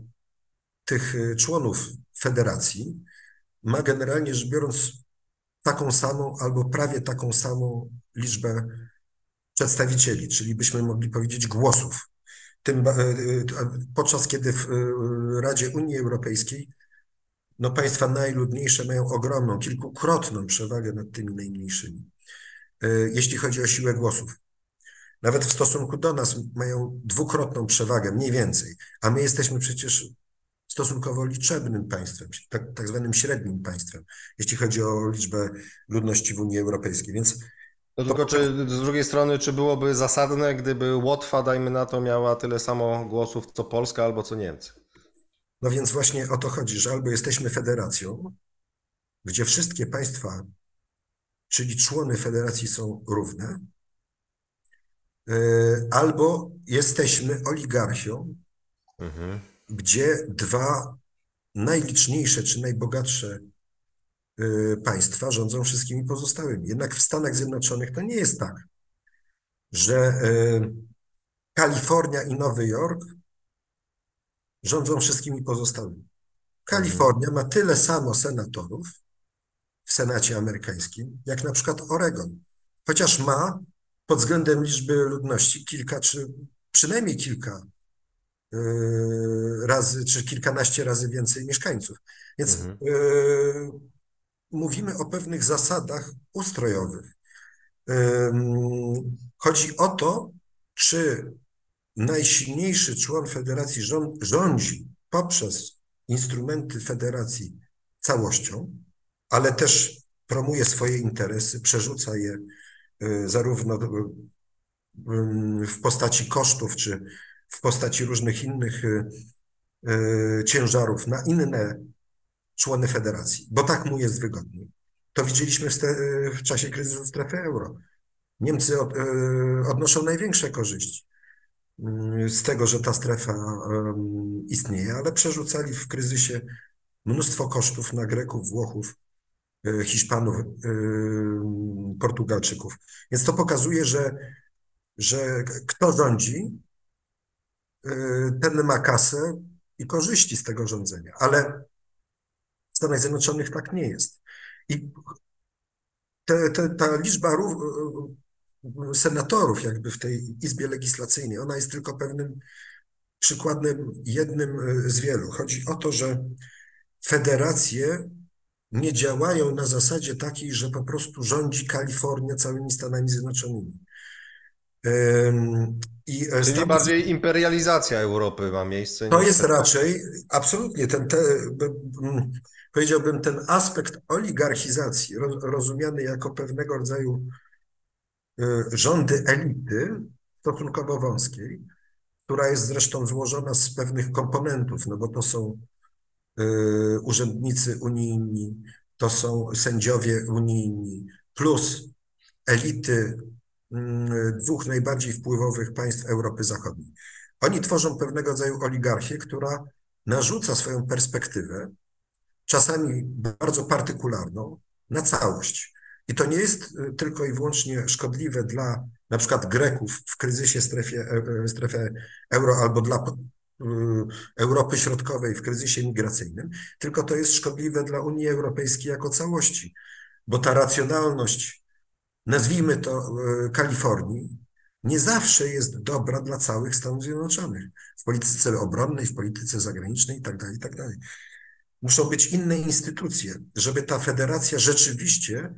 tych członów federacji ma generalnie rzecz biorąc taką samą albo prawie taką samą liczbę przedstawicieli, czyli byśmy mogli powiedzieć głosów. Podczas kiedy w Radzie Unii Europejskiej no państwa najludniejsze mają ogromną, kilkukrotną przewagę nad tymi najmniejszymi, jeśli chodzi o siłę głosów. Nawet w stosunku do nas mają dwukrotną przewagę, mniej więcej, a my jesteśmy przecież stosunkowo liczebnym państwem, tak zwanym średnim państwem, jeśli chodzi o liczbę ludności w Unii Europejskiej. Więc to tylko czy z drugiej strony, czy byłoby zasadne, gdyby Łotwa, dajmy na to, miała tyle samo głosów co Polska albo co Niemcy? No więc właśnie o to chodzi, że albo jesteśmy federacją, gdzie wszystkie państwa, czyli człony federacji są równe, albo jesteśmy oligarchią, gdzie dwa najliczniejsze czy najbogatsze państwa rządzą wszystkimi pozostałymi. Jednak w Stanach Zjednoczonych to nie jest tak, że Kalifornia i Nowy Jork rządzą wszystkimi pozostałymi. Kalifornia ma tyle samo senatorów w Senacie amerykańskim, jak na przykład Oregon, chociaż ma pod względem liczby ludności kilka, czy przynajmniej kilka razy, czy kilkanaście razy więcej mieszkańców. Więc mówimy o pewnych zasadach ustrojowych. Chodzi o to, czy najsilniejszy człon federacji rządzi poprzez instrumenty federacji całością, ale też promuje swoje interesy, przerzuca je zarówno w postaci kosztów, czy w postaci różnych innych ciężarów na inne człony federacji, bo tak mu jest wygodniej. To widzieliśmy w czasie kryzysu strefy euro. Niemcy odnoszą największe korzyści z tego, że ta strefa istnieje, ale przerzucali w kryzysie mnóstwo kosztów na Greków, Włochów, Hiszpanów, Portugalczyków. Więc to pokazuje, że kto rządzi, ten ma kasę i korzyści z tego rządzenia. Ale w Stanach Zjednoczonych tak nie jest. I ta liczba senatorów jakby w tej Izbie Legislacyjnej, ona jest tylko pewnym przykładem, jednym z wielu. Chodzi o to, że federacje nie działają na zasadzie takiej, że po prostu rządzi Kalifornia całymi Stanami Zjednoczonymi. Czyli bardziej imperializacja Europy ma miejsce. To jest raczej, absolutnie, powiedziałbym, ten aspekt oligarchizacji, rozumiany jako pewnego rodzaju rządy elity stosunkowo wąskiej, która jest zresztą złożona z pewnych komponentów, no bo to są urzędnicy unijni, to są sędziowie unijni, plus elity dwóch najbardziej wpływowych państw Europy Zachodniej. Oni tworzą pewnego rodzaju oligarchię, która narzuca swoją perspektywę, czasami bardzo partykularną, na całość. I to nie jest tylko i wyłącznie szkodliwe dla na przykład Greków w kryzysie strefy euro albo dla Europy Środkowej w kryzysie migracyjnym, tylko to jest szkodliwe dla Unii Europejskiej jako całości, bo ta racjonalność, nazwijmy to Kalifornii, nie zawsze jest dobra dla całych Stanów Zjednoczonych w polityce obronnej, w polityce zagranicznej itd., itd. Muszą być inne instytucje, żeby ta federacja rzeczywiście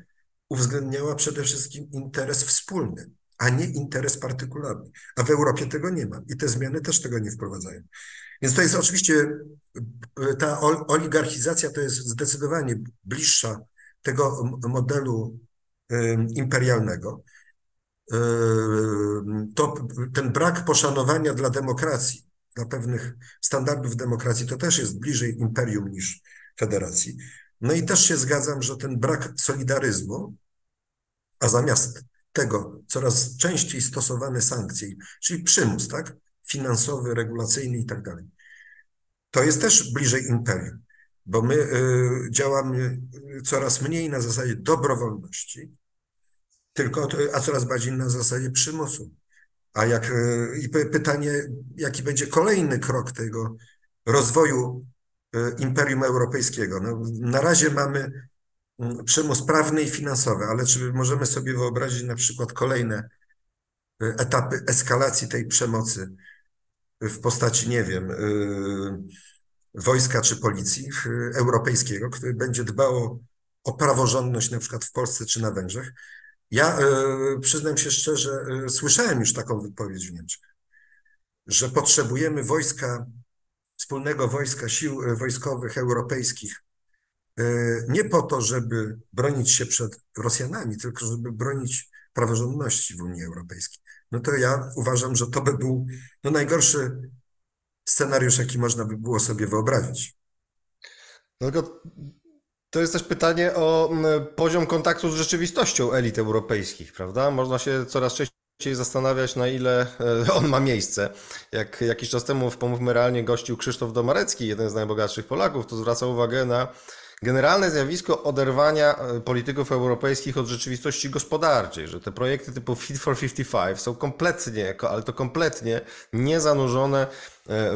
uwzględniała przede wszystkim interes wspólny, a nie interes partykularny. A w Europie tego nie ma i te zmiany też tego nie wprowadzają. Więc to jest oczywiście, ta oligarchizacja to jest zdecydowanie bliższa tego modelu imperialnego. To, ten brak poszanowania dla demokracji, dla pewnych standardów demokracji, to też jest bliżej imperium niż federacji. No i też się zgadzam, że ten brak solidaryzmu, a zamiast tego coraz częściej stosowane sankcje, czyli przymus, tak? Finansowy, regulacyjny i tak dalej. To jest też bliżej imperium, bo my działamy coraz mniej na zasadzie dobrowolności, tylko, a coraz bardziej na zasadzie przymusu. A jak i pytanie, jaki będzie kolejny krok tego rozwoju imperium europejskiego. No, na razie mamy przymus prawny i finansowy, ale czy możemy sobie wyobrazić na przykład kolejne etapy eskalacji tej przemocy w postaci, nie wiem, wojska czy policji europejskiego, który będzie dbało o praworządność na przykład w Polsce czy na Węgrzech? Ja przyznam się szczerze, słyszałem już taką wypowiedź w Niemczech, że potrzebujemy wojska, wspólnego wojska, sił wojskowych europejskich, nie po to, żeby bronić się przed Rosjanami, tylko żeby bronić praworządności w Unii Europejskiej. No to ja uważam, że to by był no, najgorszy scenariusz, jaki można by było sobie wyobrazić. Tylko to jest też pytanie o poziom kontaktu z rzeczywistością elit europejskich, prawda? Można się coraz częściej zastanawiać, na ile on ma miejsce. Jak jakiś czas temu w Pomówmy Realnie gościł Krzysztof Domarecki, jeden z najbogatszych Polaków, to zwraca uwagę na generalne zjawisko oderwania polityków europejskich od rzeczywistości gospodarczej, że te projekty typu Fit for 55 są kompletnie, ale to kompletnie niezanurzone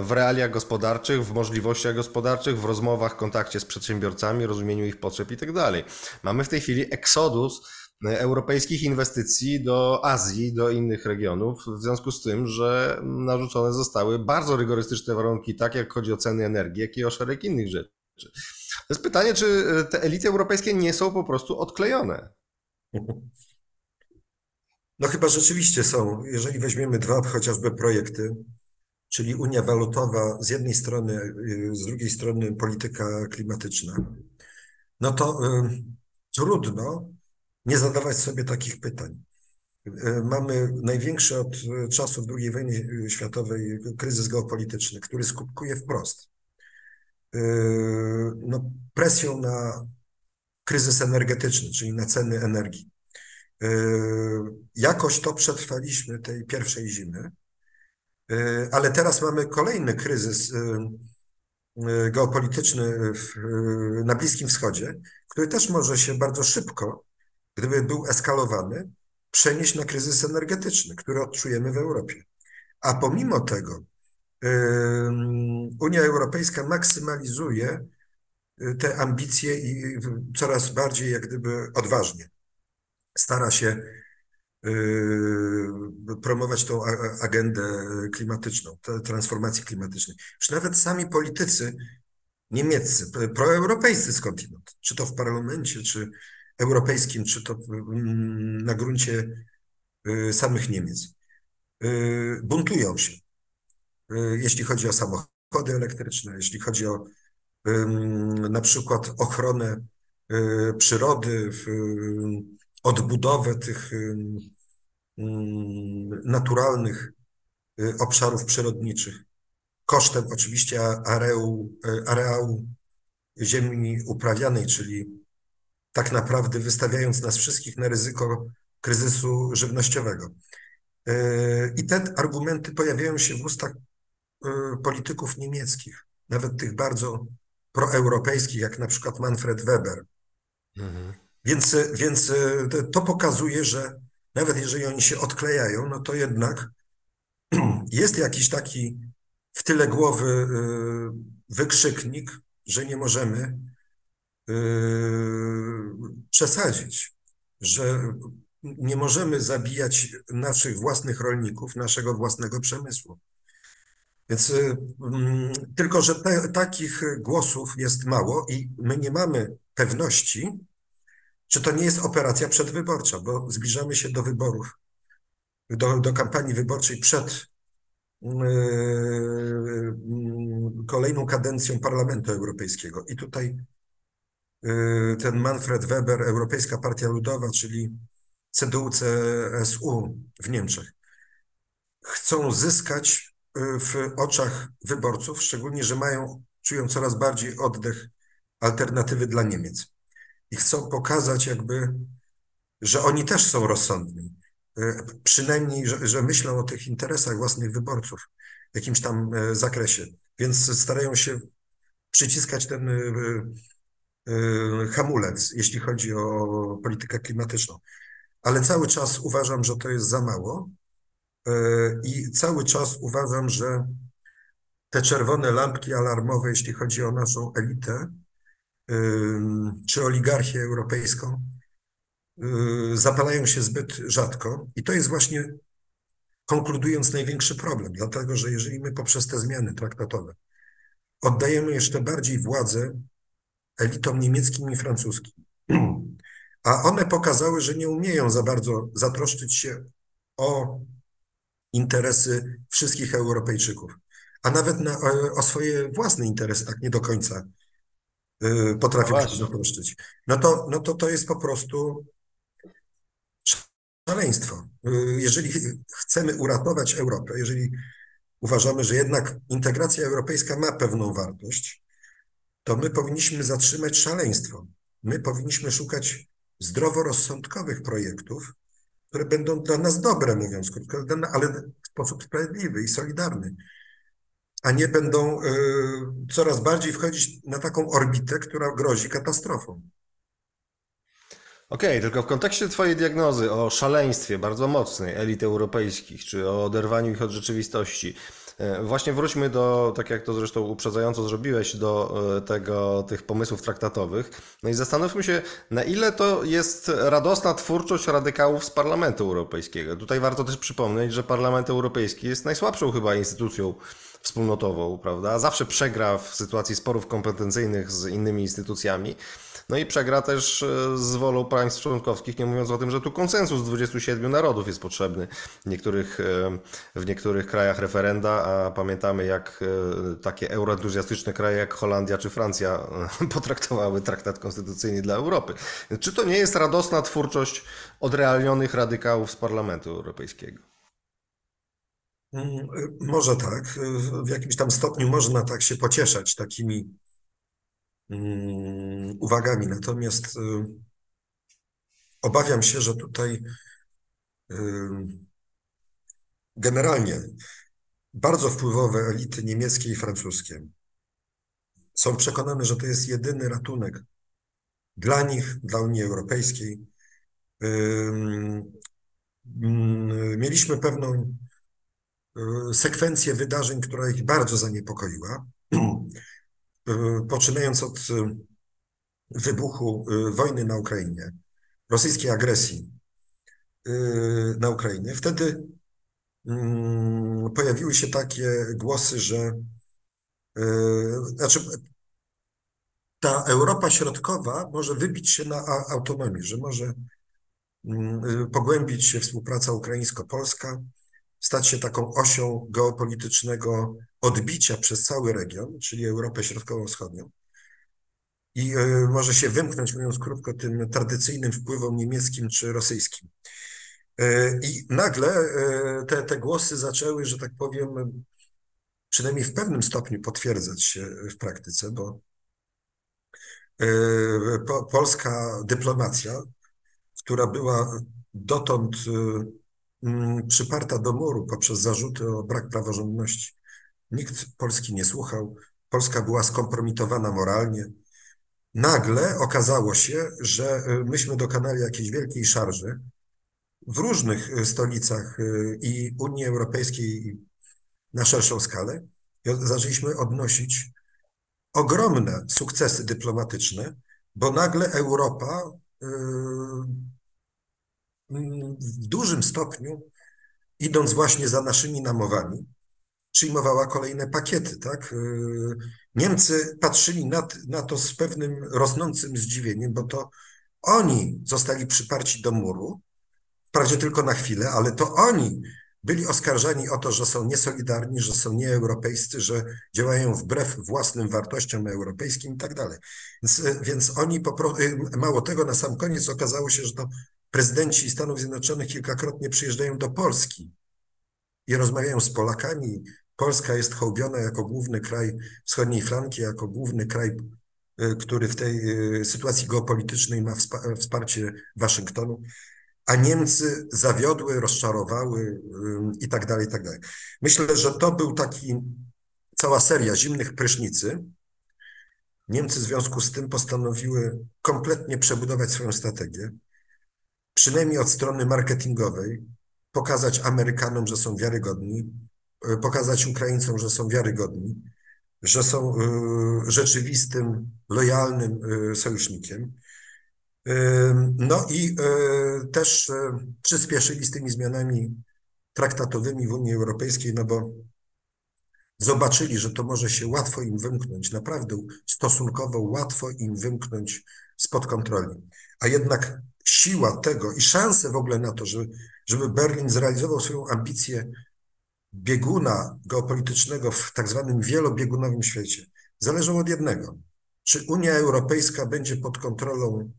w realiach gospodarczych, w możliwościach gospodarczych, w rozmowach, kontakcie z przedsiębiorcami, rozumieniu ich potrzeb i tak dalej. Mamy w tej chwili eksodus europejskich inwestycji do Azji, do innych regionów, w związku z tym, że narzucone zostały bardzo rygorystyczne warunki, tak jak chodzi o ceny energii, jak i o szereg innych rzeczy. To jest pytanie, czy te elity europejskie nie są po prostu odklejone? No chyba rzeczywiście są. Jeżeli weźmiemy dwa chociażby projekty, czyli Unia Walutowa z jednej strony, z drugiej strony polityka klimatyczna, no to trudno nie zadawać sobie takich pytań. Mamy największy od czasów II wojny światowej kryzys geopolityczny, który skutkuje wprost no, presją na kryzys energetyczny, czyli na ceny energii. Jakoś to przetrwaliśmy tej pierwszej zimy, ale teraz mamy kolejny kryzys geopolityczny na Bliskim Wschodzie, który też może się bardzo szybko, gdyby był eskalowany, przenieść na kryzys energetyczny, który odczujemy w Europie. A pomimo tego Unia Europejska maksymalizuje te ambicje i coraz bardziej jak gdyby odważnie stara się promować tą agendę klimatyczną, transformację klimatyczną. Już nawet sami politycy niemieccy, proeuropejscy skądinąd, czy to w parlamencie, czy europejskim, czy to na gruncie samych Niemiec, buntują się. Jeśli chodzi o samochody elektryczne, jeśli chodzi o na przykład ochronę przyrody, odbudowę tych naturalnych obszarów przyrodniczych, kosztem oczywiście areału ziemi uprawianej, czyli tak naprawdę wystawiając nas wszystkich na ryzyko kryzysu żywnościowego. I te argumenty pojawiają się w ustach polityków niemieckich, nawet tych bardzo proeuropejskich, jak na przykład Manfred Weber. Mhm. Więc to pokazuje, że nawet jeżeli oni się odklejają, no to jednak jest jakiś taki w tyle głowy wykrzyknik, że nie możemy przesadzić, że nie możemy zabijać naszych własnych rolników, naszego własnego przemysłu. Więc tylko, że takich głosów jest mało i my nie mamy pewności, czy to nie jest operacja przedwyborcza, bo zbliżamy się do wyborów, do kampanii wyborczej przed kolejną kadencją Parlamentu Europejskiego. I tutaj ten Manfred Weber, Europejska Partia Ludowa, czyli CDU-CSU w Niemczech, chcą zyskać w oczach wyborców, szczególnie, że czują coraz bardziej oddech alternatywy dla Niemiec. I chcą pokazać jakby, że oni też są rozsądni. Przynajmniej, że myślą o tych interesach własnych wyborców w jakimś tam zakresie. Więc starają się przyciskać ten hamulec, jeśli chodzi o politykę klimatyczną. Ale cały czas uważam, że to jest za mało i cały czas uważam, że te czerwone lampki alarmowe, jeśli chodzi o naszą elitę czy oligarchię europejską, zapalają się zbyt rzadko i to jest właśnie, konkludując, największy problem, dlatego że jeżeli my poprzez te zmiany traktatowe oddajemy jeszcze bardziej władzę elitom niemieckim i francuskim, a one pokazały, że nie umieją za bardzo zatroszczyć się o interesy wszystkich Europejczyków, a nawet o swoje własne interesy tak nie do końca potrafią się zatroszczyć, to jest po prostu szaleństwo. Jeżeli chcemy uratować Europę, jeżeli uważamy, że jednak integracja europejska ma pewną wartość, to my powinniśmy zatrzymać szaleństwo. My powinniśmy szukać zdroworozsądkowych projektów, które będą dla nas dobre, mówiąc krótko, ale w sposób sprawiedliwy i solidarny, a nie będą coraz bardziej wchodzić na taką orbitę, która grozi katastrofą. Okej, tylko w kontekście twojej diagnozy o szaleństwie bardzo mocnej elit europejskich, czy o oderwaniu ich od rzeczywistości, właśnie wróćmy do, tak jak to zresztą uprzedzająco zrobiłeś, do tych pomysłów traktatowych. No i zastanówmy się, na ile to jest radosna twórczość radykałów z Parlamentu Europejskiego. Tutaj warto też przypomnieć, że Parlament Europejski jest najsłabszą chyba instytucją wspólnotową, prawda? Zawsze przegra w sytuacji sporów kompetencyjnych z innymi instytucjami. No i przegra też z wolą państw członkowskich, nie mówiąc o tym, że tu konsensus 27 narodów jest potrzebny. W niektórych krajach referenda, a pamiętamy, jak takie euroentuzjastyczne kraje jak Holandia czy Francja potraktowały traktat konstytucyjny dla Europy. Czy to nie jest radosna twórczość odrealnionych radykałów z Parlamentu Europejskiego? Może tak. W jakimś tam stopniu można tak się pocieszać takimi uwagami. Natomiast obawiam się, że tutaj generalnie bardzo wpływowe elity niemieckie i francuskie są przekonane, że to jest jedyny ratunek dla nich, dla Unii Europejskiej. Mieliśmy pewną sekwencję wydarzeń, która ich bardzo zaniepokoiła, poczynając od wybuchu wojny na Ukrainie, rosyjskiej agresji na Ukrainie. Wtedy pojawiły się takie głosy, że ta Europa Środkowa może wybić się na autonomię, że może pogłębić się współpraca ukraińsko-polska, stać się taką osią geopolitycznego odbicia przez cały region, czyli Europę Środkowo-Wschodnią i może się wymknąć, mówiąc krótko, tym tradycyjnym wpływom niemieckim czy rosyjskim. I nagle te głosy zaczęły, że tak powiem, przynajmniej w pewnym stopniu potwierdzać się w praktyce, bo polska dyplomacja, która była dotąd przyparta do muru poprzez zarzuty o brak praworządności. Nikt Polski nie słuchał, Polska była skompromitowana moralnie. Nagle okazało się, że myśmy dokonali jakiejś wielkiej szarży w różnych stolicach i Unii Europejskiej na szerszą skalę zaczęliśmy odnosić ogromne sukcesy dyplomatyczne, bo nagle Europa w dużym stopniu, idąc właśnie za naszymi namowami, przyjmowała kolejne pakiety, tak? Niemcy patrzyli na to z pewnym rosnącym zdziwieniem, bo to oni zostali przyparci do muru, wprawdzie tylko na chwilę, ale to oni byli oskarżani o to, że są niesolidarni, że są nieeuropejscy, że działają wbrew własnym wartościom europejskim i tak dalej. Więc oni po prostu, mało tego, na sam koniec okazało się, że to prezydenci Stanów Zjednoczonych kilkakrotnie przyjeżdżają do Polski i rozmawiają z Polakami. Polska jest hołbiona jako główny kraj wschodniej flanki, jako główny kraj, który w tej sytuacji geopolitycznej ma wsparcie Waszyngtonu, a Niemcy zawiodły, rozczarowały i tak dalej, i tak dalej. Myślę, że to był taki cała seria zimnych prysznicy. Niemcy w związku z tym postanowiły kompletnie przebudować swoją strategię, przynajmniej od strony marketingowej, pokazać Amerykanom, że są wiarygodni, pokazać Ukraińcom, że są wiarygodni, że są rzeczywistym, lojalnym sojusznikiem. No i też przyspieszyli z tymi zmianami traktatowymi w Unii Europejskiej, no bo zobaczyli, że to może się łatwo im wymknąć, naprawdę stosunkowo łatwo im wymknąć spod kontroli. A jednak siła tego i szanse w ogóle na to, żeby Berlin zrealizował swoją ambicję bieguna geopolitycznego w tak zwanym wielobiegunowym świecie, zależą od jednego. Czy Unia Europejska będzie pod kontrolą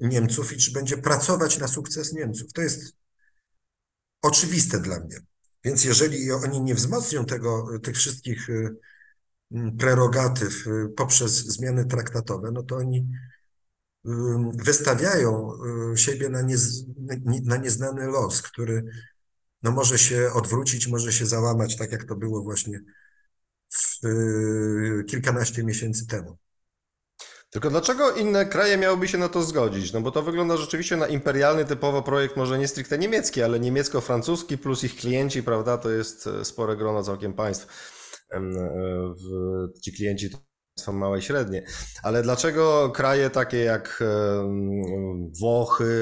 Niemców i czy będzie pracować na sukces Niemców. To jest oczywiste dla mnie. Więc jeżeli oni nie wzmocnią tych wszystkich prerogatyw poprzez zmiany traktatowe, no to oni wystawiają siebie na nieznany los, który no może się odwrócić, może się załamać, tak jak to było właśnie kilkanaście miesięcy temu. Tylko dlaczego inne kraje miałyby się na to zgodzić? No bo to wygląda rzeczywiście na imperialny typowo projekt, może nie stricte niemiecki, ale niemiecko-francuski plus ich klienci, prawda, to jest spore grono całkiem państw. Ci klienci są małe i średnie. Ale dlaczego kraje takie jak Włochy,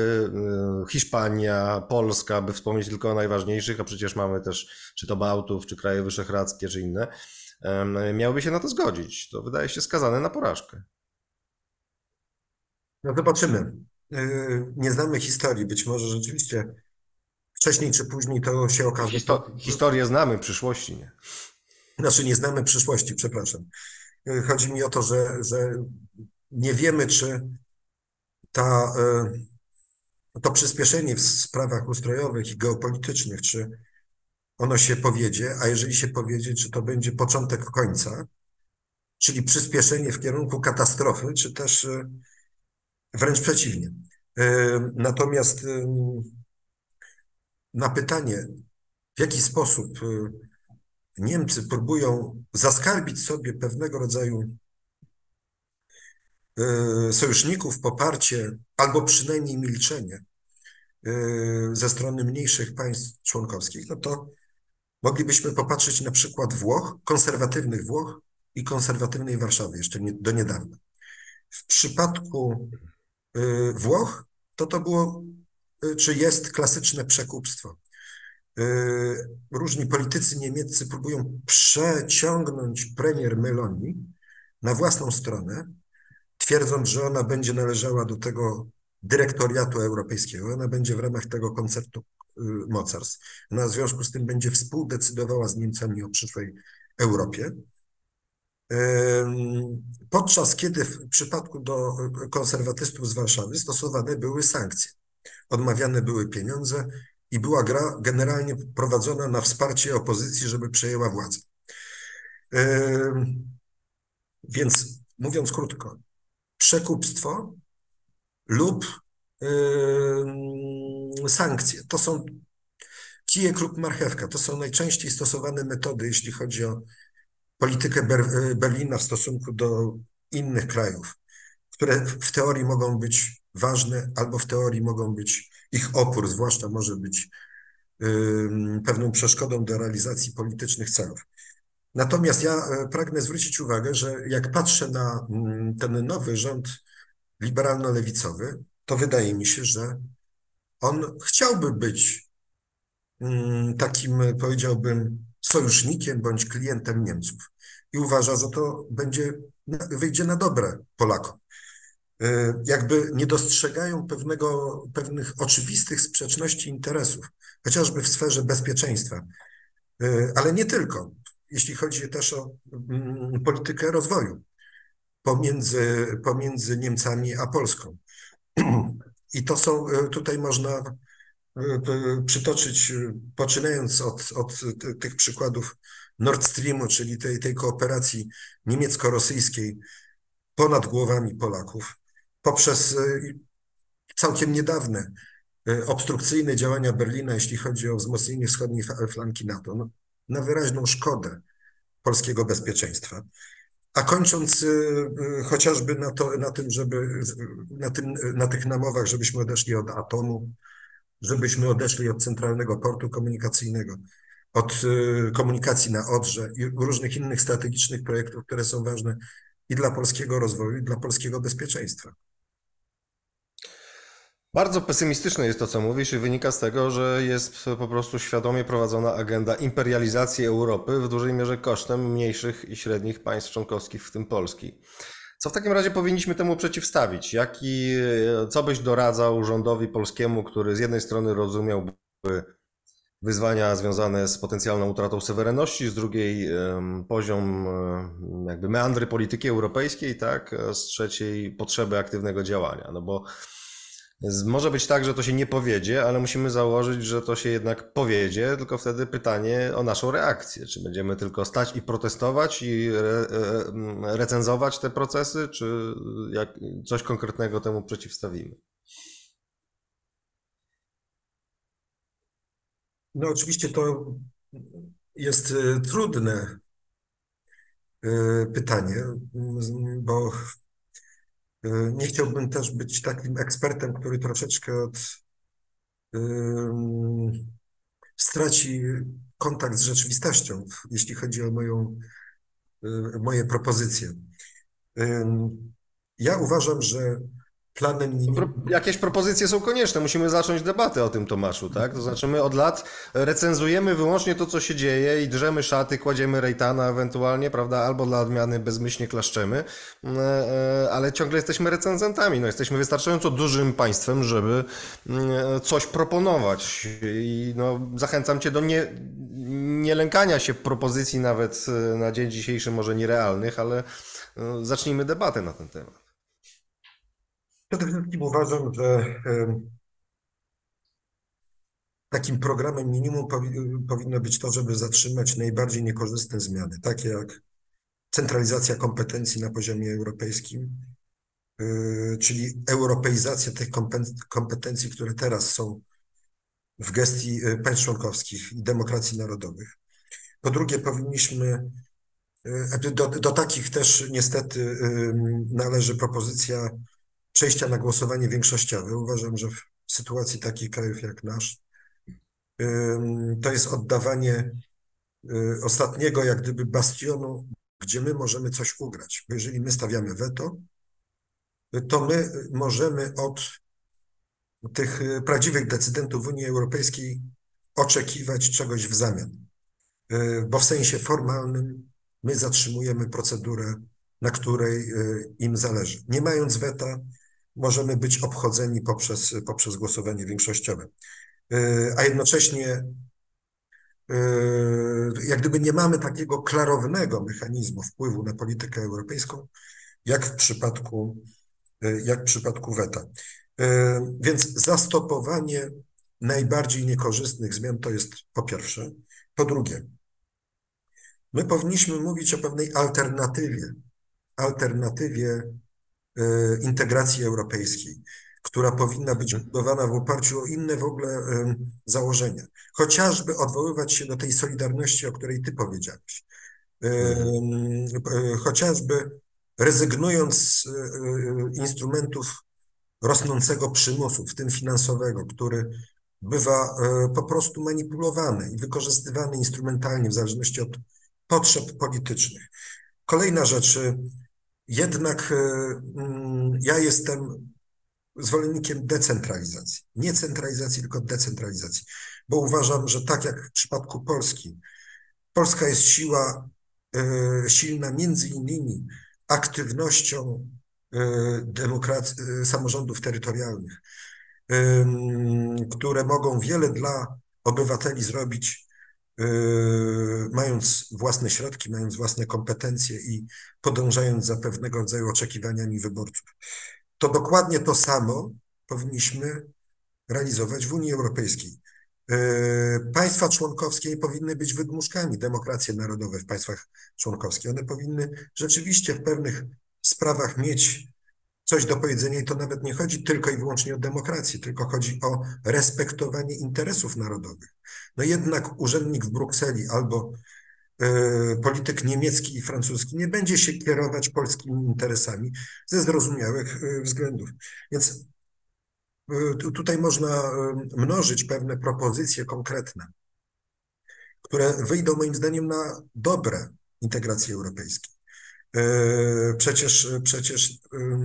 Hiszpania, Polska, by wspomnieć tylko o najważniejszych, a przecież mamy też czy to Bałtów, czy kraje wyszehradzkie, czy inne, miałyby się na to zgodzić? To wydaje się skazane na porażkę. No zobaczymy. Nie znamy historii. Być może rzeczywiście wcześniej czy później to się okaże. Historię znamy, przyszłości nie. Znaczy nie znamy przyszłości, przepraszam. Chodzi mi o to, że nie wiemy, czy to przyspieszenie w sprawach ustrojowych i geopolitycznych, czy ono się powiedzie, a jeżeli się powiedzie, czy to będzie początek końca, czyli przyspieszenie w kierunku katastrofy, czy też wręcz przeciwnie. Natomiast na pytanie, w jaki sposób Niemcy próbują zaskarbić sobie pewnego rodzaju sojuszników, poparcie albo przynajmniej milczenie ze strony mniejszych państw członkowskich, no to moglibyśmy popatrzeć na przykład Włoch, konserwatywnych Włoch i konserwatywnej Warszawy jeszcze do niedawna. W przypadku Włoch to było, czy jest klasyczne przekupstwo. Różni politycy niemieccy próbują przeciągnąć premier Meloni na własną stronę, twierdząc, że ona będzie należała do tego dyrektoriatu europejskiego, ona będzie w ramach tego koncertu mocarstw. Ona w związku z tym będzie współdecydowała z Niemcami o przyszłej Europie. Podczas kiedy w przypadku do konserwatystów z Warszawy stosowane były sankcje, odmawiane były pieniądze i była gra generalnie prowadzona na wsparcie opozycji, żeby przejęła władzę. Więc mówiąc krótko, przekupstwo lub sankcje to są kijek lub marchewka, to są najczęściej stosowane metody, jeśli chodzi o politykę Berlina w stosunku do innych krajów, które w teorii mogą być ważne, albo w teorii mogą być, ich opór zwłaszcza może być pewną przeszkodą do realizacji politycznych celów. Natomiast ja pragnę zwrócić uwagę, że jak patrzę na ten nowy rząd liberalno-lewicowy, to wydaje mi się, że on chciałby być takim, powiedziałbym, sojusznikiem bądź klientem Niemców i uważa, że to wyjdzie na dobre Polakom. Jakby nie dostrzegają pewnych oczywistych sprzeczności interesów, chociażby w sferze bezpieczeństwa, ale nie tylko, jeśli chodzi też o politykę rozwoju pomiędzy Niemcami a Polską. I to są, tutaj można przytoczyć, poczynając od tych przykładów Nord Streamu, czyli tej kooperacji niemiecko-rosyjskiej ponad głowami Polaków, poprzez całkiem niedawne obstrukcyjne działania Berlina, jeśli chodzi o wzmocnienie wschodniej flanki NATO, no, na wyraźną szkodę polskiego bezpieczeństwa. A kończąc chociażby na tych namowach, żebyśmy odeszli od atomu, żebyśmy odeszli od centralnego portu komunikacyjnego, od komunikacji na Odrze i różnych innych strategicznych projektów, które są ważne i dla polskiego rozwoju, i dla polskiego bezpieczeństwa. Bardzo pesymistyczne jest to, co mówisz, i wynika z tego, że jest po prostu świadomie prowadzona agenda imperializacji Europy w dużej mierze kosztem mniejszych i średnich państw członkowskich, w tym Polski. Co w takim razie powinniśmy temu przeciwstawić? Co byś doradzał rządowi polskiemu, który z jednej strony rozumiałby wyzwania związane z potencjalną utratą suwerenności, z drugiej poziom jakby meandry polityki europejskiej, tak, z trzeciej potrzeby aktywnego działania? No bo może być tak, że to się nie powiedzie, ale musimy założyć, że to się jednak powiedzie, tylko wtedy pytanie o naszą reakcję. Czy będziemy tylko stać i protestować i recenzować te procesy, czy coś konkretnego temu przeciwstawimy? No oczywiście to jest trudne pytanie, bo nie chciałbym też być takim ekspertem, który troszeczkę straci kontakt z rzeczywistością, jeśli chodzi o moje propozycje. Ja uważam, że planem... Jakieś propozycje są konieczne. Musimy zacząć debatę o tym, Tomaszu, tak? To znaczy my od lat recenzujemy wyłącznie to, co się dzieje i drzemy szaty, kładziemy rejtana ewentualnie, prawda? Albo dla odmiany bezmyślnie klaszczemy, ale ciągle jesteśmy recenzentami. No, jesteśmy wystarczająco dużym państwem, żeby coś proponować. I no, zachęcam cię do nie lękania się propozycji, nawet na dzień dzisiejszy może nierealnych, ale zacznijmy debatę na ten temat. Przede wszystkim uważam, że takim programem minimum powinno być to, żeby zatrzymać najbardziej niekorzystne zmiany, takie jak centralizacja kompetencji na poziomie europejskim, czyli europeizacja tych kompetencji, które teraz są w gestii państw członkowskich i demokracji narodowych. Po drugie, powinniśmy, do takich też niestety należy propozycja przejścia na głosowanie większościowe. Uważam, że w sytuacji takich krajów jak nasz to jest oddawanie ostatniego jak gdyby bastionu, gdzie my możemy coś ugrać. Bo jeżeli my stawiamy weto, to my możemy od tych prawdziwych decydentów Unii Europejskiej oczekiwać czegoś w zamian. Bo w sensie formalnym my zatrzymujemy procedurę, na której im zależy. Nie mając weta, możemy być obchodzeni poprzez głosowanie większościowe. A jednocześnie jak gdyby nie mamy takiego klarownego mechanizmu wpływu na politykę europejską, jak w przypadku weta. Więc zastopowanie najbardziej niekorzystnych zmian to jest po pierwsze. Po drugie, my powinniśmy mówić o pewnej alternatywie integracji europejskiej, która powinna być budowana w oparciu o inne w ogóle założenia. Chociażby odwoływać się do tej solidarności, o której ty powiedziałeś. Chociażby rezygnując z instrumentów rosnącego przymusu, w tym finansowego, który bywa po prostu manipulowany i wykorzystywany instrumentalnie w zależności od potrzeb politycznych. Kolejna rzecz, jednak ja jestem zwolennikiem decentralizacji. Nie centralizacji, tylko decentralizacji, bo uważam, że tak jak w przypadku Polski, Polska jest silna między innymi aktywnością samorządów terytorialnych, które mogą wiele dla obywateli zrobić, mając własne środki, mając własne kompetencje i podążając za pewnego rodzaju oczekiwaniami wyborców. To dokładnie to samo powinniśmy realizować w Unii Europejskiej. Państwa członkowskie nie powinny być wydmuszkami demokracji narodowej w państwach członkowskich. One powinny rzeczywiście w pewnych sprawach mieć coś do powiedzenia i to nawet nie chodzi tylko i wyłącznie o demokrację, tylko chodzi o respektowanie interesów narodowych. No jednak urzędnik w Brukseli albo polityk niemiecki i francuski nie będzie się kierować polskimi interesami ze zrozumiałych względów. Więc tutaj można mnożyć pewne propozycje konkretne, które wyjdą moim zdaniem na dobre integracji europejskiej. Przecież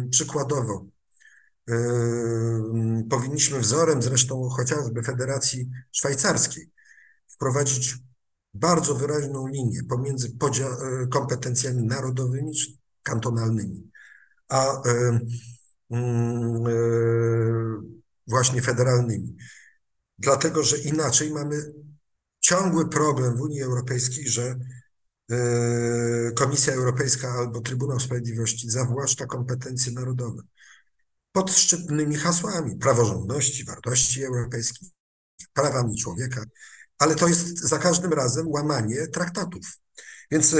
przykładowo powinniśmy wzorem zresztą chociażby Federacji Szwajcarskiej wprowadzić bardzo wyraźną linię pomiędzy kompetencjami narodowymi czy kantonalnymi, a właśnie federalnymi. Dlatego, że inaczej mamy ciągły problem w Unii Europejskiej, że Komisja Europejska albo Trybunał Sprawiedliwości zawłaszcza kompetencje narodowe pod szczytnymi hasłami praworządności, wartości europejskich, prawami człowieka, ale to jest za każdym razem łamanie traktatów. Więc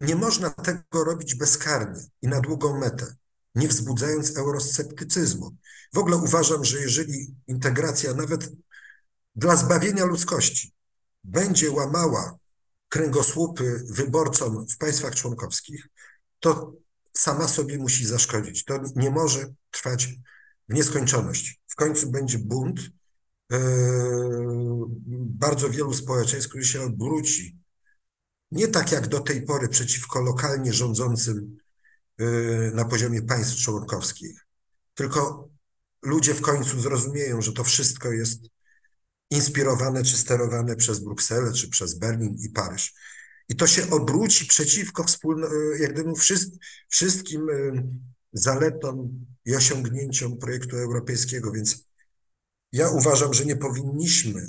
nie można tego robić bezkarnie i na długą metę, nie wzbudzając eurosceptycyzmu. W ogóle uważam, że jeżeli integracja nawet dla zbawienia ludzkości będzie łamała kręgosłupy wyborcom w państwach członkowskich, to sama sobie musi zaszkodzić. To nie może trwać w nieskończoność. W końcu będzie bunt bardzo wielu społeczeństw, które się obróci. Nie tak jak do tej pory przeciwko lokalnie rządzącym na poziomie państw członkowskich, tylko ludzie w końcu zrozumieją, że to wszystko jest inspirowane czy sterowane przez Brukselę, czy przez Berlin i Paryż. I to się obróci przeciwko wszystkim zaletom i osiągnięciom projektu europejskiego. Więc ja uważam, że nie powinniśmy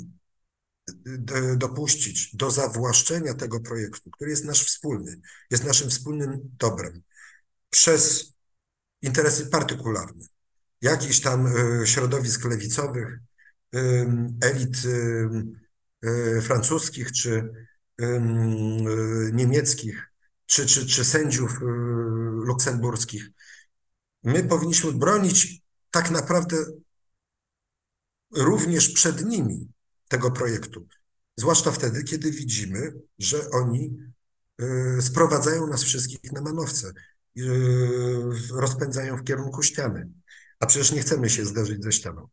dopuścić do zawłaszczenia tego projektu, który jest nasz wspólny, jest naszym wspólnym dobrem, przez interesy partykularne, jakichś tam środowisk lewicowych, elit francuskich czy niemieckich, czy sędziów luksemburskich. My powinniśmy bronić tak naprawdę również przed nimi tego projektu, zwłaszcza wtedy, kiedy widzimy, że oni sprowadzają nas wszystkich na manowce, rozpędzają w kierunku ściany, a przecież nie chcemy się zderzyć ze ścianą.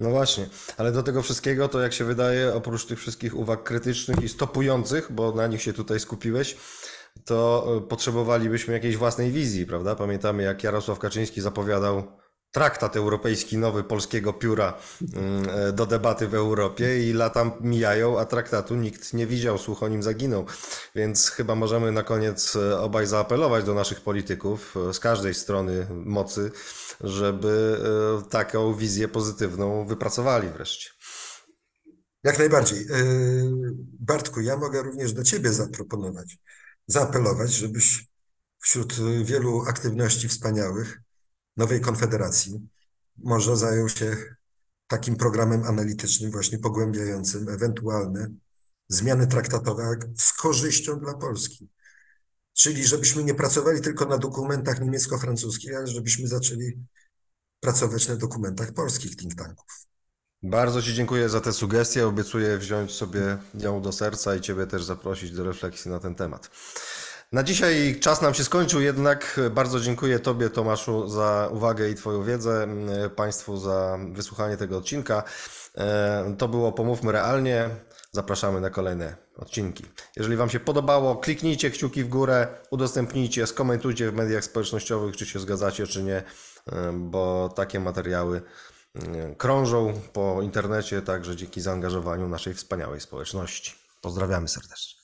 No właśnie, ale do tego wszystkiego to jak się wydaje, oprócz tych wszystkich uwag krytycznych i stopujących, bo na nich się tutaj skupiłeś, to potrzebowalibyśmy jakiejś własnej wizji, prawda? Pamiętamy, jak Jarosław Kaczyński zapowiadał traktat europejski nowy polskiego pióra do debaty w Europie i lata mijają, a traktatu nikt nie widział, słuch o nim zaginął. Więc chyba możemy na koniec obaj zaapelować do naszych polityków z każdej strony mocy, żeby taką wizję pozytywną wypracowali wreszcie. Jak najbardziej. Bartku, ja mogę również do ciebie zaapelować, żebyś wśród wielu aktywności wspaniałych Nowej Konfederacji może zajął się takim programem analitycznym właśnie pogłębiającym ewentualne zmiany traktatowe z korzyścią dla Polski. Czyli żebyśmy nie pracowali tylko na dokumentach niemiecko-francuskich, ale żebyśmy zaczęli pracować na dokumentach polskich think tanków. Bardzo ci dziękuję za tę sugestię. Obiecuję wziąć sobie ją do serca i ciebie też zaprosić do refleksji na ten temat. Na dzisiaj czas nam się skończył, jednak bardzo dziękuję tobie, Tomaszu, za uwagę i twoją wiedzę, państwu za wysłuchanie tego odcinka. To było Pomówmy Realnie. zapraszamy na kolejne odcinki. Jeżeli Wam się podobało, kliknijcie kciuki w górę, udostępnijcie, skomentujcie w mediach społecznościowych, czy się zgadzacie, czy nie, bo takie materiały krążą po internecie, także dzięki zaangażowaniu naszej wspaniałej społeczności. Pozdrawiamy serdecznie.